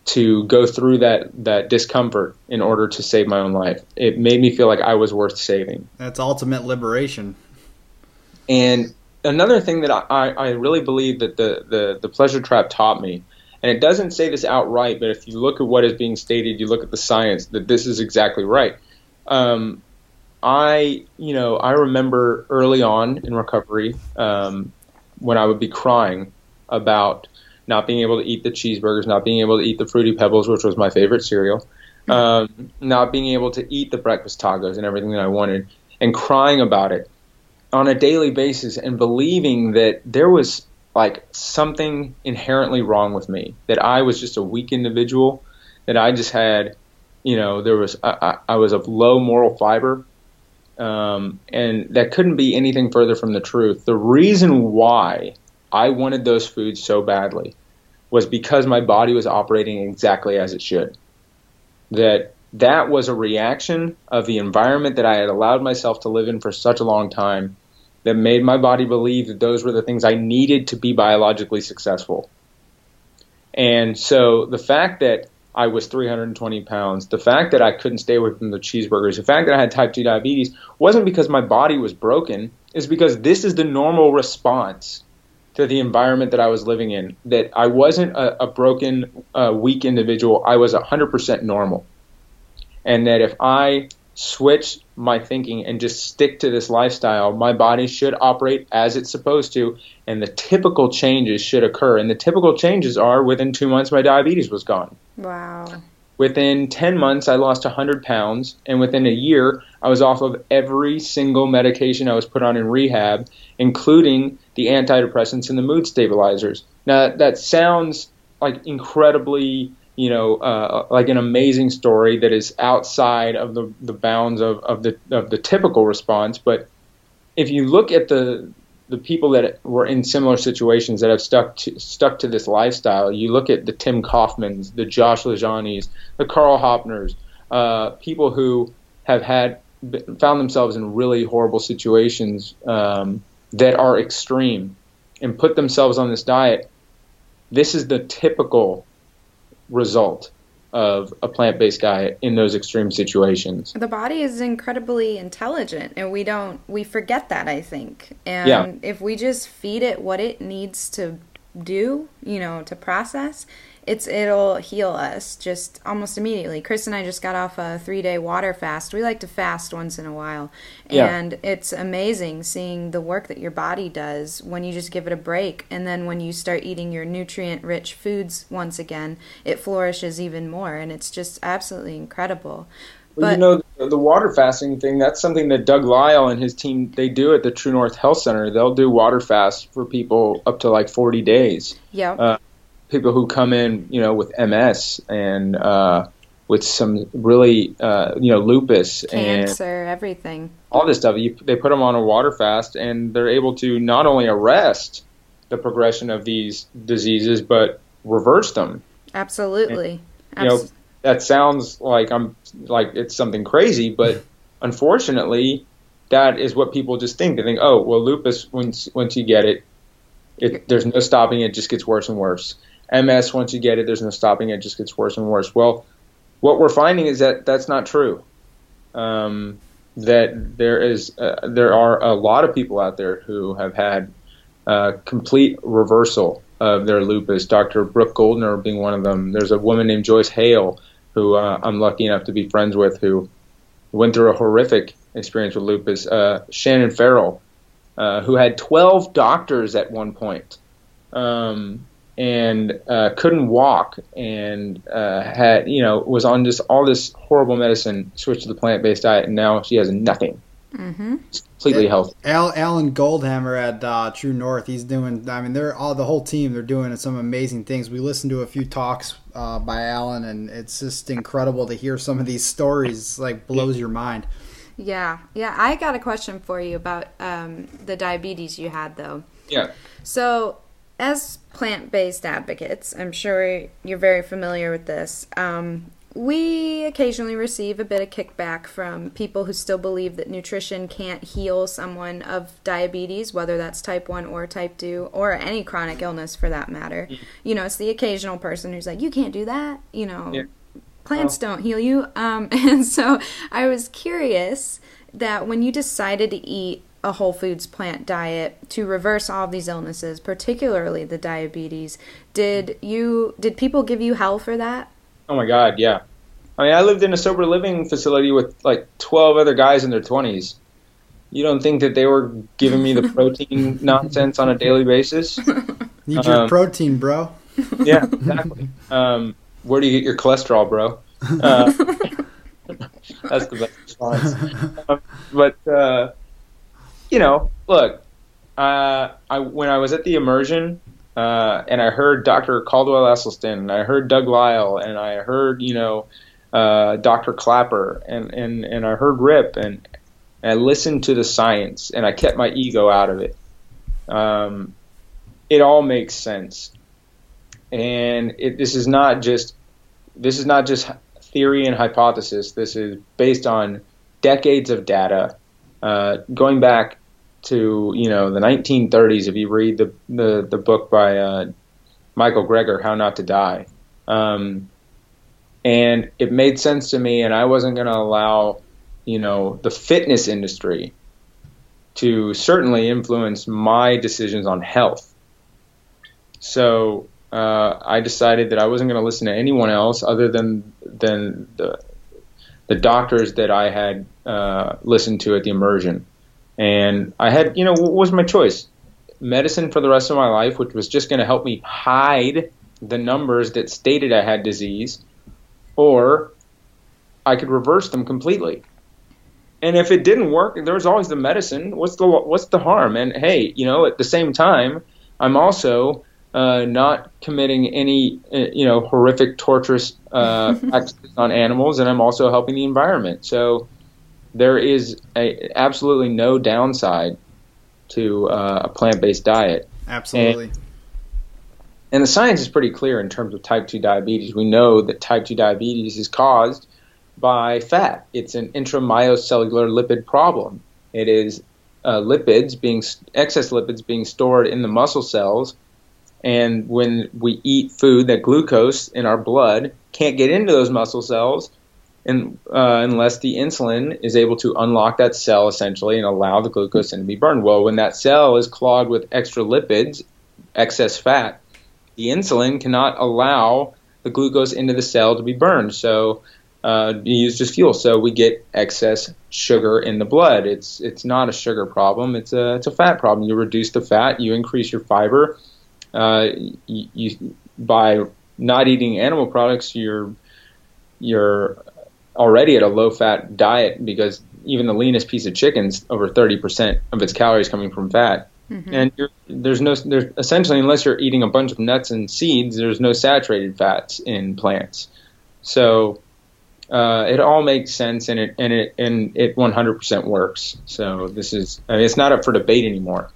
to go through that discomfort in order to save my own life. It made me feel like I was worth saving. That's ultimate liberation. And another thing that I really believe that the Pleasure Trap taught me, and it doesn't say this outright, but if you look at what is being stated, you look at the science, that this is exactly right. I remember early on in recovery when I would be crying about not being able to eat the cheeseburgers, not being able to eat the Fruity Pebbles, which was my favorite cereal, not being able to eat the breakfast tacos and everything that I wanted, and crying about it on a daily basis, and believing that there was like something inherently wrong with me, that I was just a weak individual, that I just had, you know, I was of low moral fiber. And that couldn't be anything further from the truth. The reason why I wanted those foods so badly was because my body was operating exactly as it should. That was a reaction of the environment that I had allowed myself to live in for such a long time, that made my body believe that those were the things I needed to be biologically successful. And so the fact that I was 320 pounds, the fact that I couldn't stay away from the cheeseburgers, the fact that I had type 2 diabetes wasn't because my body was broken. It's because this is the normal response to the environment that I was living in, that I wasn't a broken, weak individual. I was 100% normal. And that if I switch my thinking and just stick to this lifestyle, my body should operate as it's supposed to, and the typical changes should occur. And the typical changes are, within 2 months, my diabetes was gone. Wow. Within 10 months, I lost 100 pounds, and within a year, I was off of every single medication I was put on in rehab, including the antidepressants and the mood stabilizers. Now, that sounds like incredibly, like an amazing story that is outside of the bounds of the typical response. But if you look at the people that were in similar situations that have stuck to this lifestyle, you look at the Tim Kaufmans, the Josh LaJaunies, the Carl Hopners, people who have found themselves in really horrible situations that are extreme and put themselves on this diet. This is the typical result of a plant-based diet in those extreme situations. The body is incredibly intelligent, and we forget that, I think. And if we just feed it what it needs to do, to process, it'll heal us just almost immediately. Chris and I just got off a 3-day water fast. We like to fast once in a while. And it's amazing seeing the work that your body does when you just give it a break. And then when you start eating your nutrient-rich foods once again, it flourishes even more. And it's just absolutely incredible. But the water fasting thing, that's something that Doug Lisle and his team, they do at the True North Health Center. They'll do water fasts for people up to like 40 days. Yeah. People who come in, with MS and with some really, lupus, cancer, and everything, all this stuff. They put them on a water fast, and they're able to not only arrest the progression of these diseases, but reverse them. Absolutely. And, that sounds like it's something crazy, but unfortunately, that is what people just think. They think, oh, well, lupus, once you get it, there's no stopping it; just gets worse and worse. MS, once you get it, there's no stopping it, just gets worse and worse. Well, what we're finding is that that's not true. That there are a lot of people out there who have had complete reversal of their lupus. Dr. Brooke Goldner being one of them. There's a woman named Joyce Hale who I'm lucky enough to be friends with, who went through a horrific experience with lupus. Shannon Farrell, who had 12 doctors at one point. And couldn't walk, and had was on just all this horrible medicine, switched to the plant-based diet, and now she has nothing. Mm-hmm. She's completely healthy. Alan Goldhammer at True North, he's doing, they're all, the whole team, they're doing some amazing things. We listened to a few talks by Alan, and it's just incredible to hear some of these stories. Like, blows your mind. Yeah. I got a question for you about the diabetes you had, though. Yeah. So, as plant-based advocates, I'm sure you're very familiar with this, we occasionally receive a bit of kickback from people who still believe that nutrition can't heal someone of diabetes, whether that's type 1 or type 2, or any chronic illness for that matter. Mm-hmm. It's the occasional person who's like, you can't do that, plants don't heal you. And so I was curious that when you decided to eat a whole foods plant diet to reverse all of these illnesses, particularly the diabetes, did people give you hell for that? Oh my God, yeah. I lived in a sober living facility with like 12 other guys in their 20s. You don't think that they were giving me the protein nonsense on a daily basis? Need your protein, bro. Yeah, exactly. Where do you get your cholesterol, bro? That's the best response. When I was at the immersion, and I heard Dr. Caldwell Esselstyn, and I heard Doug Lisle, and I heard, Dr. Klaper, and I heard Rip, and I listened to the science, and I kept my ego out of it. It all makes sense. And this is not just theory and hypothesis. This is based on decades of data, going back to the 1930s, if you read the book by Michael Greger, How Not to Die. And it made sense to me, and I wasn't going to allow the fitness industry to certainly influence my decisions on health. So I decided that I wasn't going to listen to anyone else other than the doctors that I had listened to at the immersion. And I had, you know, what was my choice? Medicine for the rest of my life, which was just going to help me hide the numbers that stated I had disease, or I could reverse them completely. And if it didn't work, there was always the medicine. What's the harm? And hey, you know, at the same time, I'm also not committing any, you know, horrific, torturous acts on animals, and I'm also helping the environment. So there is absolutely no downside to a plant-based diet. Absolutely. And the science is pretty clear in terms of type 2 diabetes. We know that type 2 diabetes is caused by fat. It's an intramyocellular lipid problem. It is excess lipids being stored in the muscle cells, and when we eat food, that glucose in our blood can't get into those muscle cells and, unless the insulin is able to unlock that cell essentially and allow the glucose in to be burned. Well, when that cell is clogged with extra lipids, excess fat, the insulin cannot allow the glucose into the cell to be burned. So used as fuel, so we get excess sugar in the blood. It's not a sugar problem; it's a fat problem. You reduce the fat, you increase your fiber. You by not eating animal products, you're already at a low fat diet because even the leanest piece of chicken's over 30% of its calories coming from fat. Mm-hmm. And there's essentially, unless you're eating a bunch of nuts and seeds, there's no saturated fats in plants. So it all makes sense, and it 100% works. So this is, I mean, it's not up for debate anymore.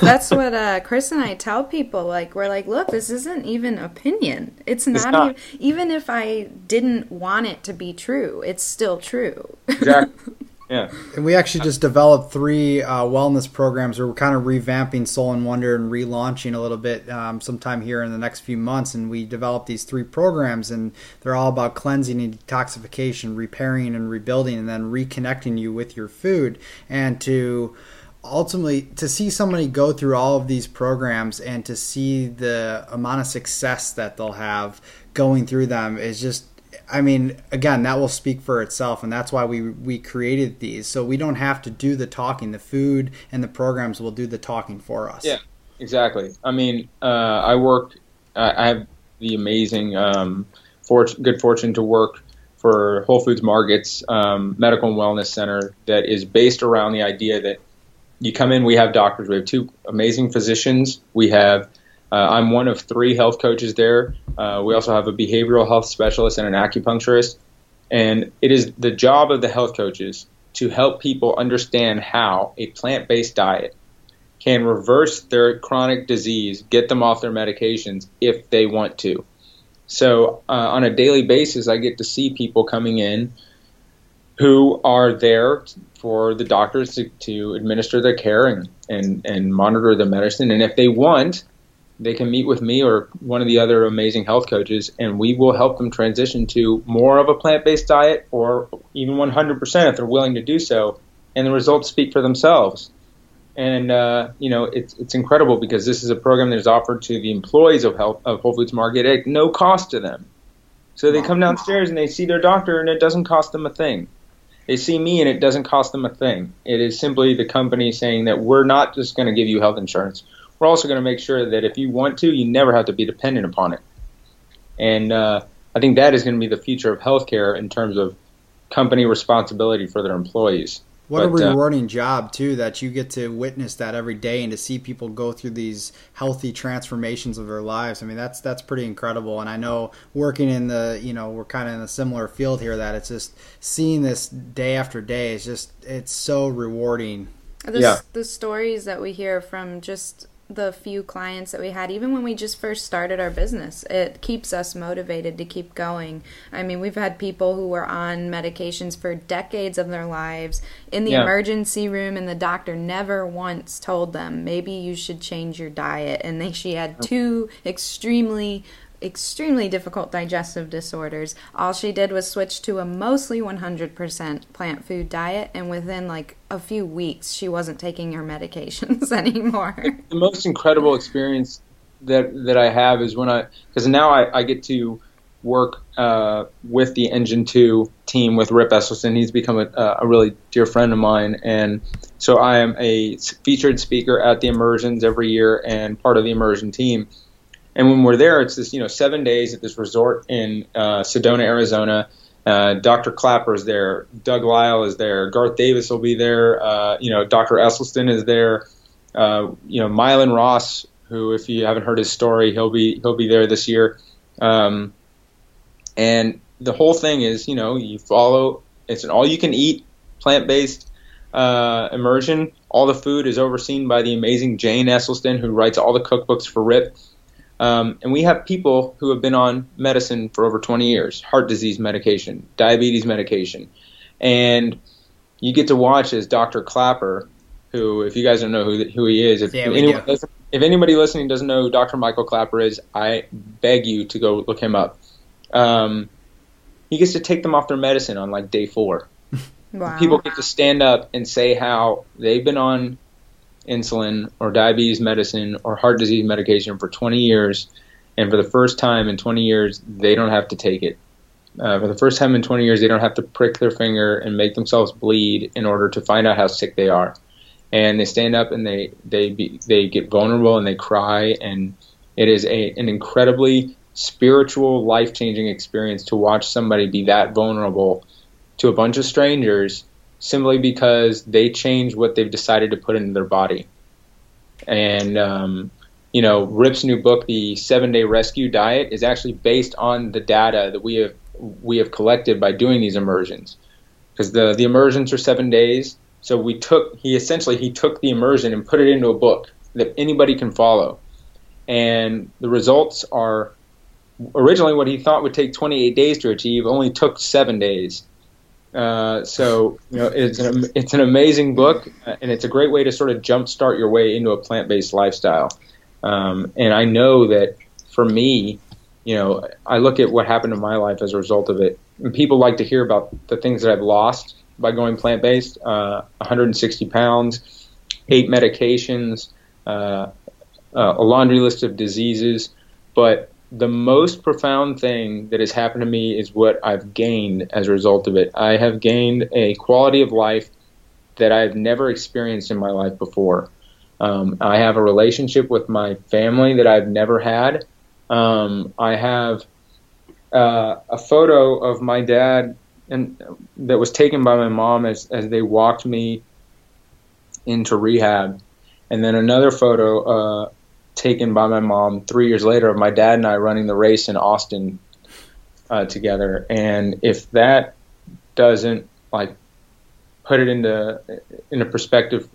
That's what Chris and I tell people. Like, we're like, look, this isn't even opinion. It's not. Even if I didn't want it to be true, it's still true. Exactly. Yeah. And we actually just developed 3 wellness programs where we're kind of revamping Soul and Wonder and relaunching a little bit sometime here in the next few months. And we developed these 3 programs, and they're all about cleansing and detoxification, repairing and rebuilding, and then reconnecting you with your food. And to ultimately, to see somebody go through all of these programs and to see the amount of success that they'll have going through them is just, I mean, again, that will speak for itself, and that's why we created these. So we don't have to do the talking. The food and the programs will do the talking for us. Yeah, exactly. I mean, I have the amazing good fortune to work for Whole Foods Market's Medical and Wellness Center that is based around the idea that you come in, we have doctors. We have 2 amazing physicians. We have I'm one of 3 health coaches there. We also have a behavioral health specialist and an acupuncturist. And it is the job of the health coaches to help people understand how a plant-based diet can reverse their chronic disease, get them off their medications if they want to. So on a daily basis, I get to see people coming in who are there for the doctors to administer their care and monitor the medicine. And if they want, they can meet with me or one of the other amazing health coaches, and we will help them transition to more of a plant-based diet or even 100% if they're willing to do so. And the results speak for themselves. And, you know, it's incredible because this is a program that is offered to the employees of Whole Foods Market at no cost to them. So they come downstairs and they see their doctor, and it doesn't cost them a thing. They see me, and it doesn't cost them a thing. It is simply the company saying that we're not just going to give you health insurance. We're also going to make sure that if you want to, you never have to be dependent upon it. And I think that is going to be the future of healthcare in terms of company responsibility for their employees. What a rewarding job, too, that you get to witness that every day and to see people go through these healthy transformations of their lives. I mean, that's pretty incredible. And I know working in the, you know, we're kind of in a similar field here, that it's just seeing this day after day is just, it's so rewarding. The stories that we hear from just the few clients that we had, even when we just first started our business, it keeps us motivated to keep going. I mean, we've had people who were on medications for decades of their lives in the emergency room, and the doctor never once told them, maybe you should change your diet. And she had 2 extremely difficult digestive disorders. All she did was switch to a mostly 100% plant food diet, and within like a few weeks she wasn't taking her medications anymore. The most incredible experience that I have is because now I get to work with the Engine 2 team with Rip Esselstyn. He's become a really dear friend of mine, and so I am a featured speaker at the immersions every year and part of the immersion team. And when we're there, it's this 7 days at this resort in Sedona, Arizona. Dr. Klaper is there, Doug Lisle is there, Garth Davis will be there, Dr. Esselstyn is there, Mylon Ross, who, if you haven't heard his story, he'll be there this year. And the whole thing is, you follow, it's an all-you-can-eat, plant-based immersion. All the food is overseen by the amazing Jane Esselstyn, who writes all the cookbooks for RIP. And we have people who have been on medicine for over 20 years, heart disease medication, diabetes medication. And you get to watch as Dr. Klaper, who, if you guys don't know who he is, if anybody listening doesn't know who Dr. Michael Klaper is, I beg you to go look him up. He gets to take them off their medicine on like day 4. Wow. People get to stand up and say how they've been on insulin or diabetes medicine or heart disease medication for 20 years, and for the first time in 20 years they don't have to take it. For the first time in 20 years they don't have to prick their finger and make themselves bleed in order to find out how sick they are. And they stand up and they get vulnerable and they cry, and it is an incredibly spiritual, life-changing experience to watch somebody be that vulnerable to a bunch of strangers simply because they change what they've decided to put into their body. And, Rip's new book, The 7-Day Rescue Diet, is actually based on the data that we have collected by doing these immersions, because the immersions are 7 days. So he took the immersion and put it into a book that anybody can follow. And the results are, originally what he thought would take 28 days to achieve only took 7 days. It's an amazing book, and it's a great way to sort of jumpstart your way into a plant-based lifestyle. And I know that for me, I look at what happened in my life as a result of it. And people like to hear about the things that I've lost by going plant-based, 160 pounds, 8 medications, a laundry list of diseases. But the most profound thing that has happened to me is what I've gained as a result of it. I have gained a quality of life that I've never experienced in my life before. I have a relationship with my family that I've never had. I have a photo of my dad that was taken by my mom as they walked me into rehab, and then another photo taken by my mom 3 years later of my dad and I running the race in Austin together. And if that doesn't put it into perspective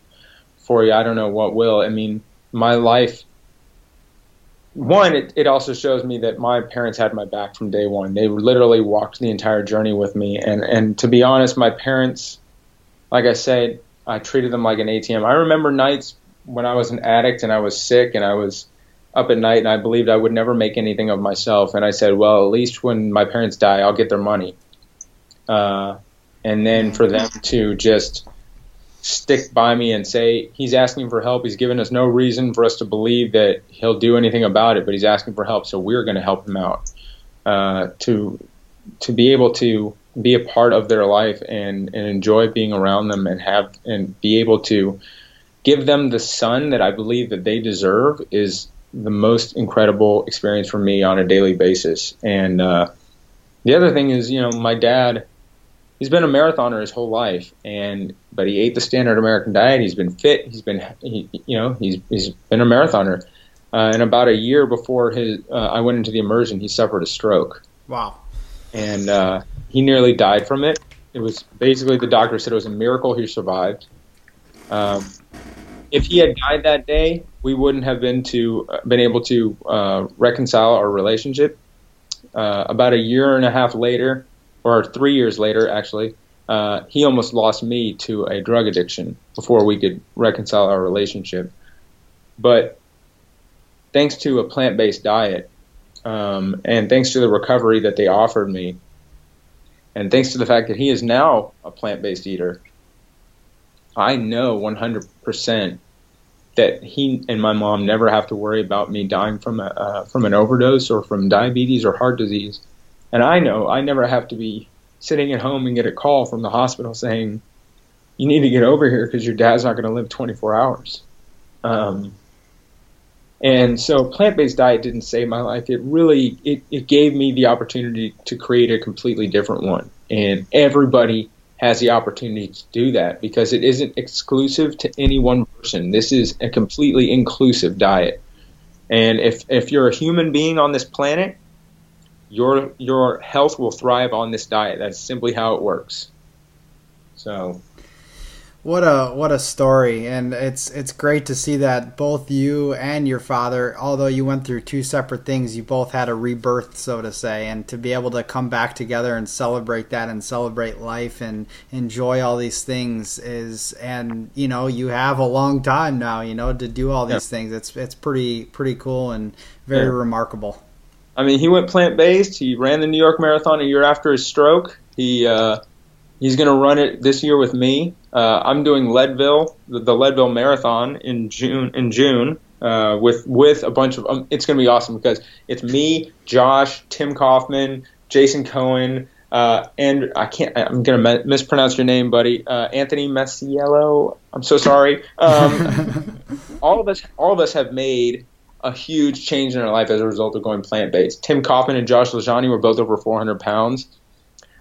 for you, I don't know what will. I mean, my life, it also shows me that my parents had my back from day one. They literally walked the entire journey with me. And to be honest, my parents, like I said, I treated them like an ATM. I remember nights when I was an addict and I was sick and I was up at night and I believed I would never make anything of myself. And I said, well, at least when my parents die, I'll get their money. And then for them to just stick by me and say, he's asking for help. He's given us no reason for us to believe that he'll do anything about it, but he's asking for help. So we're going to help him out, to be able to be a part of their life and enjoy being around them and be able to give them the sun that I believe that they deserve is the most incredible experience for me on a daily basis. And the other thing is, my dad, he's been a marathoner his whole life, but he ate the standard American diet. He's been fit. He's been a marathoner. And about a year before I went into the immersion, he suffered a stroke. Wow. And he nearly died from it. It was basically, the doctor said it was a miracle he survived. If he had died that day, we wouldn't have been able to reconcile our relationship. About a year and a half later, or 3 years later, actually, he almost lost me to a drug addiction before we could reconcile our relationship. But thanks to a plant-based diet, and thanks to the recovery that they offered me, and thanks to the fact that he is now a plant-based eater, I know 100% that he and my mom never have to worry about me dying from an overdose or from diabetes or heart disease. And I know I never have to be sitting at home and get a call from the hospital saying, you need to get over here because your dad's not going to live 24 hours. And so plant-based diet didn't save my life. It really, it gave me the opportunity to create a completely different one. And everybody has the opportunity to do that because it isn't exclusive to any one person. This is a completely inclusive diet. And if you're a human being on this planet, your health will thrive on this diet. That's simply how it works. So what a story, and it's great to see that both you and your father, although you went through two separate things, you both had a rebirth, so to say, and to be able to come back together and celebrate that and celebrate life and enjoy all these things is, and you know, you have a long time now, you know, to do all these things. It's pretty cool and very remarkable. I mean, he went plant-based. He ran the New York Marathon a year after his stroke. He's going to run it this year with me. I'm doing Leadville, the Leadville Marathon in June with a bunch of it's going to be awesome because it's me, Josh, Tim Kaufman, Jason Cohen, and I'm going to mispronounce your name, buddy, Anthony Masiello. I'm so sorry. All of us have made a huge change in our life as a result of going plant-based. Tim Kaufman and Josh LaJaunie were both over 400 pounds.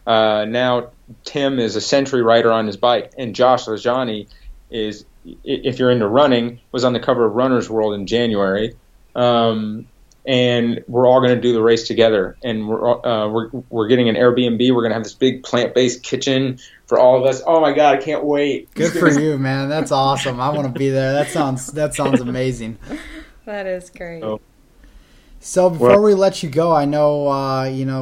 Now Tim is a century rider on his bike, and Josh LaJaunie is, if you're into running, was on the cover of Runner's World in January. And we're all going to do the race together, and we're getting an Airbnb. We're going to have this big plant-based kitchen for all of us. Oh my God, I can't wait. Good for you, man. That's awesome. I want to be there. That sounds amazing. That is great. So before we let you go, I know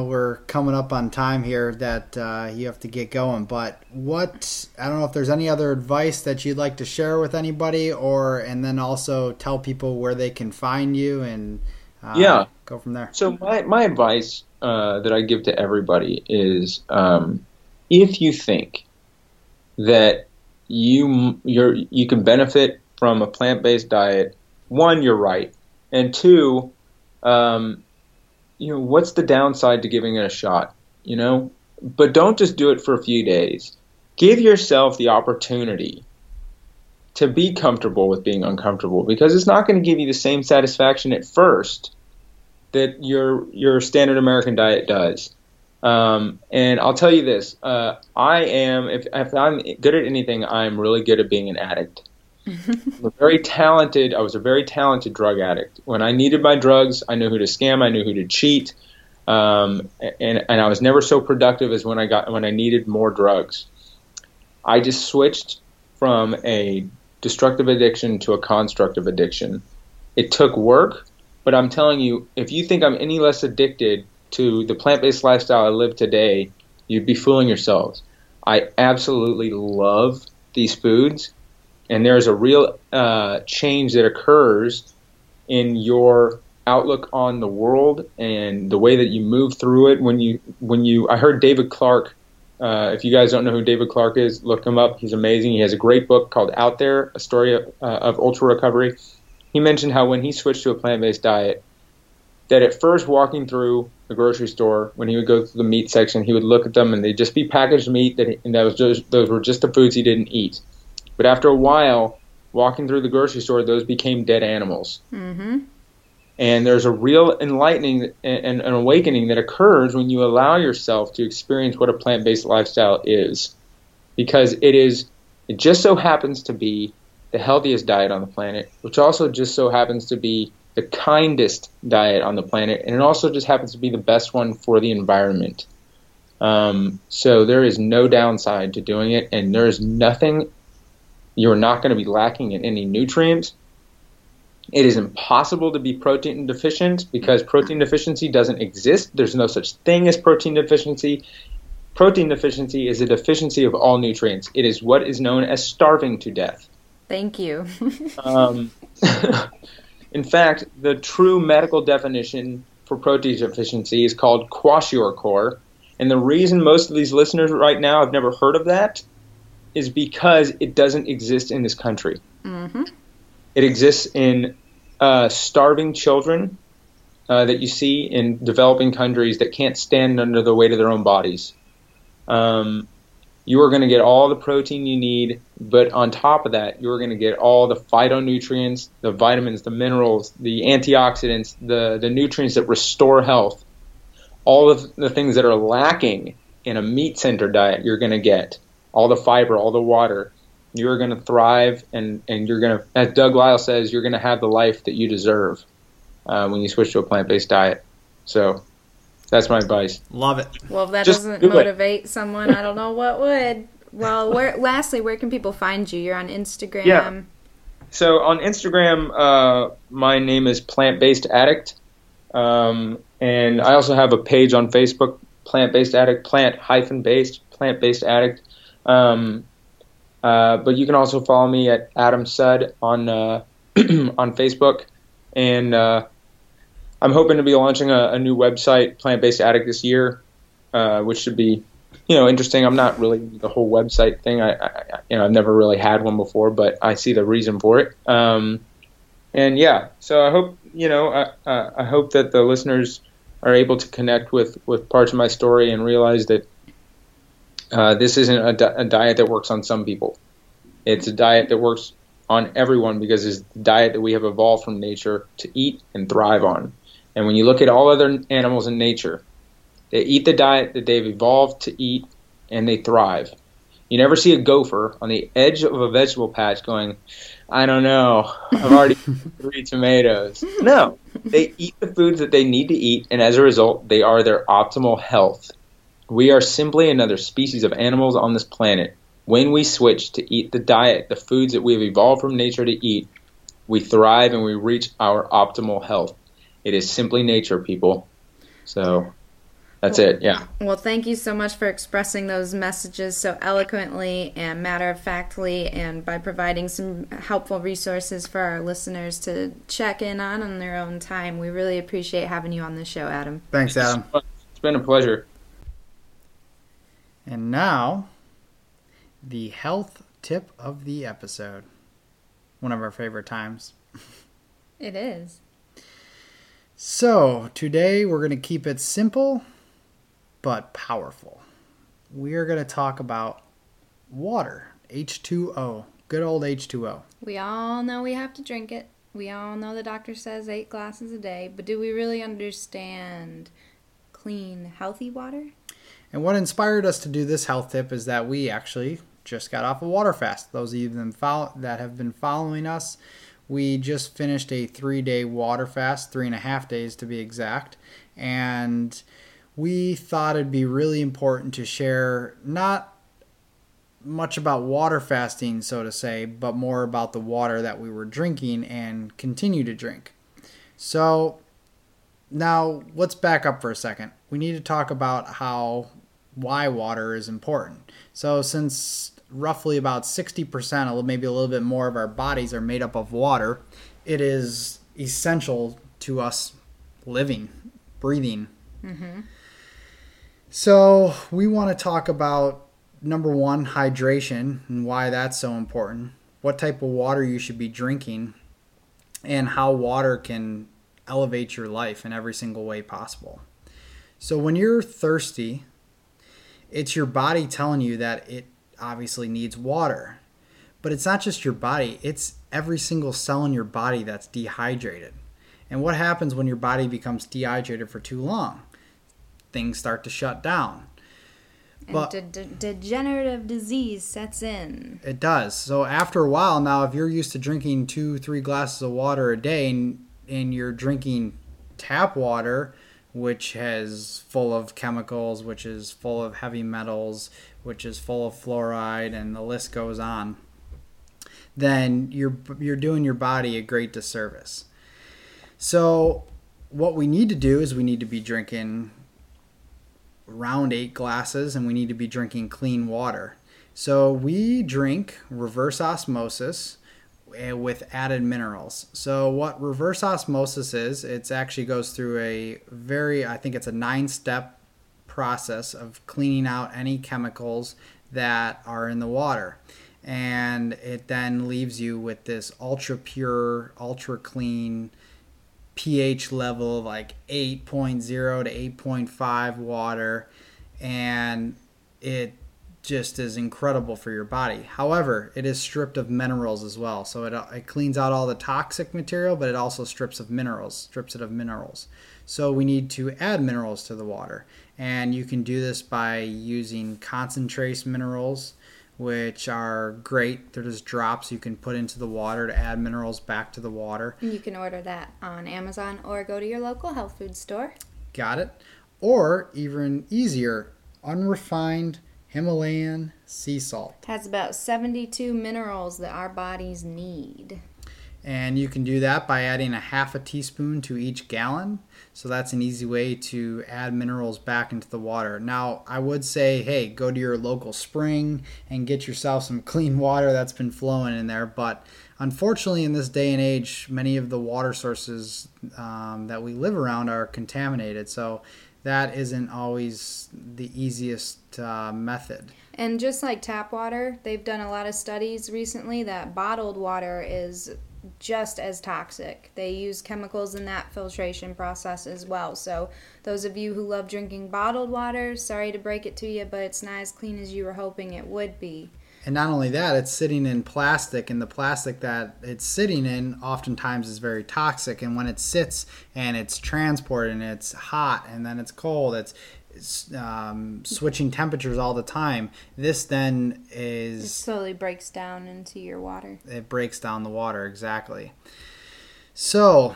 we're coming up on time here that you have to get going, but I don't know if there's any other advice that you'd like to share with anybody, and then also tell people where they can find you and go from there. So my advice that I give to everybody is if you think that you can benefit from a plant-based diet, one, you're right, and two, what's the downside to giving it a shot, but don't just do it for a few days. Give yourself the opportunity to be comfortable with being uncomfortable, because it's not going to give you the same satisfaction at first that your standard American diet does. And I'll tell you this, if I'm good at anything, I'm really good at being an addict. I was a very talented drug addict. When I needed my drugs, I knew who to scam, I knew who to cheat, and I was never so productive as when I needed more drugs. I just switched from a destructive addiction to a constructive addiction. It took work, but I'm telling you, if you think I'm any less addicted to the plant-based lifestyle I live today, you'd be fooling yourselves. I absolutely love these foods. And there's a real change that occurs in your outlook on the world and the way that you move through it. I heard David Clark. If you guys don't know who David Clark is, look him up. He's amazing. He has a great book called Out There, A Story of Ultra Recovery. He mentioned how when he switched to a plant-based diet, that at first walking through the grocery store, when he would go through the meat section, he would look at them and they'd just be packaged meat, those were just the foods he didn't eat. But after a while, walking through the grocery store, those became dead animals. Mm-hmm. And there's a real enlightening and an awakening that occurs when you allow yourself to experience what a plant-based lifestyle is. Because it just so happens to be the healthiest diet on the planet, which also just so happens to be the kindest diet on the planet. And it also just happens to be the best one for the environment. So there is no downside to doing it, and there is nothing. You're not going to be lacking in any nutrients. It is impossible to be protein deficient because protein deficiency doesn't exist. There's no such thing as protein deficiency. Protein deficiency is a deficiency of all nutrients. It is what is known as starving to death. Thank you. In fact, the true medical definition for protein deficiency is called kwashiorkor. And the reason most of these listeners right now have never heard of that is because it doesn't exist in this country. Mm-hmm. It exists in starving children that you see in developing countries that can't stand under the weight of their own bodies. You are going to get all the protein you need, but on top of that, you're going to get all the phytonutrients, the vitamins, the minerals, the antioxidants, the nutrients that restore health. All of the things that are lacking in a meat-centered diet, you're going to get. All the fiber, all the water. You're going to thrive, and you're going to, as Doug Lisle says, you're going to have the life that you deserve when you switch to a plant-based diet. So that's my advice. Love it. Well, if that just doesn't motivate someone, I don't know what would. Well, lastly, where can people find you? You're on Instagram. Yeah. So on Instagram, my name is Plant-Based Addict. And I also have a page on Facebook, Plant-Based Addict, Plant-Based Addict. But you can also follow me at Adam Sud on Facebook. And I'm hoping to be launching a new website, Plant-Based Addict, this year, which should be, interesting. I'm not really the whole website thing. I've never really had one before, but I see the reason for it. And yeah, so I hope, I hope that the listeners are able to connect with parts of my story and realize that this isn't a diet that works on some people. It's a diet that works on everyone because it's the diet that we have evolved from nature to eat and thrive on. And when you look at all other animals in nature, they eat the diet that they've evolved to eat and they thrive. You never see a gopher on the edge of a vegetable patch going, I don't know, I've already eaten 3 tomatoes. No, they eat the foods that they need to eat, and as a result, they are their optimal health. We are simply another species of animals on this planet. When we switch to eat the diet, the foods that we have evolved from nature to eat, we thrive and we reach our optimal health. It is simply nature, people. So that's it, yeah. Well, thank you so much for expressing those messages so eloquently and matter-of-factly, and by providing some helpful resources for our listeners to check in on their own time. We really appreciate having you on the show, Adam. Thanks, Adam. It's been a pleasure. And now, the health tip of the episode. One of our favorite times. It is. So, today we're going to keep it simple but powerful. We are going to talk about water, H2O, good old H2O. We all know we have to drink it. We all know the doctor says 8 glasses a day, but do we really understand clean, healthy water? And what inspired us to do this health tip is that we actually just got off a water fast. Those of you that have been following us, we just finished a 3-day water fast, 3.5 days to be exact, and we thought it'd be really important to share not much about water fasting, so to say, but more about the water that we were drinking and continue to drink. So now let's back up for a second. We need to talk about why water is important. So since roughly about 60%, or maybe a little bit more, of our bodies are made up of water, it is essential to us living, breathing. Mm-hmm. So we want to talk about, number one, hydration and why that's so important, what type of water you should be drinking, and how water can elevate your life in every single way possible. So when you're thirsty, it's your body telling you that it obviously needs water. But it's not just your body, it's every single cell in your body that's dehydrated. And what happens when your body becomes dehydrated for too long? Things start to shut down. Degenerative disease sets in. It does. So after a while now, if you're used to drinking 2-3 glasses of water a day and you're drinking tap water, which is full of chemicals, which is full of heavy metals, which is full of fluoride, and the list goes on, then you're doing your body a great disservice. So what we need to do is we need to be drinking around 8 glasses, and we need to be drinking clean water. So we drink reverse osmosis with added minerals. So what reverse osmosis is, it actually goes through I think it's a 9-step process of cleaning out any chemicals that are in the water. And it then leaves you with this ultra pure, ultra clean pH level of like 8.0 to 8.5 water. And it just is incredible for your body. However, it is stripped of minerals as well. So it cleans out all the toxic material, but it also strips it of minerals. So we need to add minerals to the water. And you can do this by using concentrated minerals, which are great. They're just drops you can put into the water to add minerals back to the water. And you can order that on Amazon or go to your local health food store. Got it. Or even easier, unrefined Himalayan sea salt. It has about 72 minerals that our bodies need. And you can do that by adding 1/2 teaspoon to each gallon. So that's an easy way to add minerals back into the water. Now, I would say, hey, go to your local spring and get yourself some clean water that's been flowing in there. But unfortunately, in this day and age, many of the water sources that we live around are contaminated. So that isn't always the easiest method. And just like tap water, they've done a lot of studies recently that bottled water is just as toxic. They use chemicals in that filtration process as well. So those of you who love drinking bottled water, sorry to break it to you, but it's not as clean as you were hoping it would be. And not only that, it's sitting in plastic, and the plastic that it's sitting in oftentimes is very toxic. And when it sits and it's transported and it's hot and then it's cold, it's switching temperatures all the time. This then is... It slowly breaks down into your water. It breaks down the water, exactly. So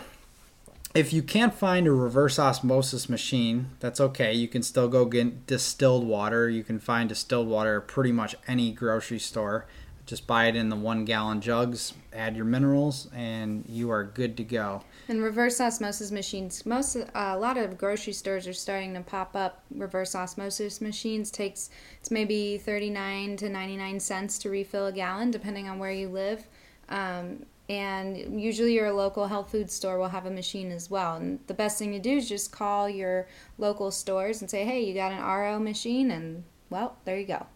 if you can't find a reverse osmosis machine, that's okay. You can still go get distilled water. You can find distilled water at pretty much any grocery store. Just buy it in the 1 gallon jugs, add your minerals, and you are good to go. And reverse osmosis machines, a lot of grocery stores are starting to pop up reverse osmosis machines. It's maybe 39 to 99 cents to refill a gallon, depending on where you live. And usually your local health food store will have a machine as well. And the best thing to do is just call your local stores and say, hey, you got an RO machine? And, well, there you go.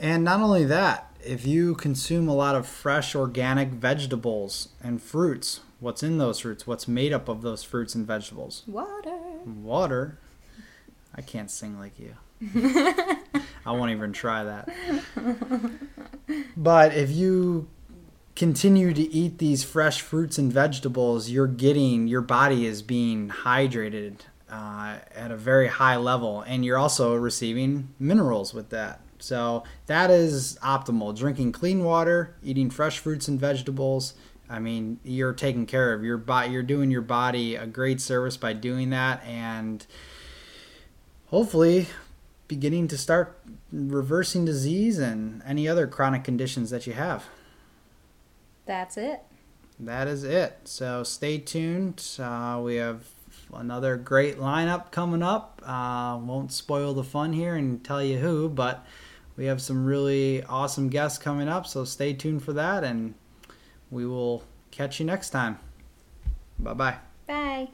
And not only that, if you consume a lot of fresh organic vegetables and fruits, what's in those fruits? What's made up of those fruits and vegetables? Water. Water? I can't sing like you. I won't even try that. But if you continue to eat these fresh fruits and vegetables, your body is being hydrated at a very high level, and you're also receiving minerals with that. So that is optimal. Drinking clean water, eating fresh fruits and vegetables. I mean, you're taking care of your body. You're doing your body a great service by doing that, and hopefully beginning to start reversing disease and any other chronic conditions that you have. That's it. That is it. So stay tuned. We have another great lineup coming up. Won't spoil the fun here and tell you who, but we have some really awesome guests coming up, so stay tuned for that, and we will catch you next time. Bye-bye. Bye.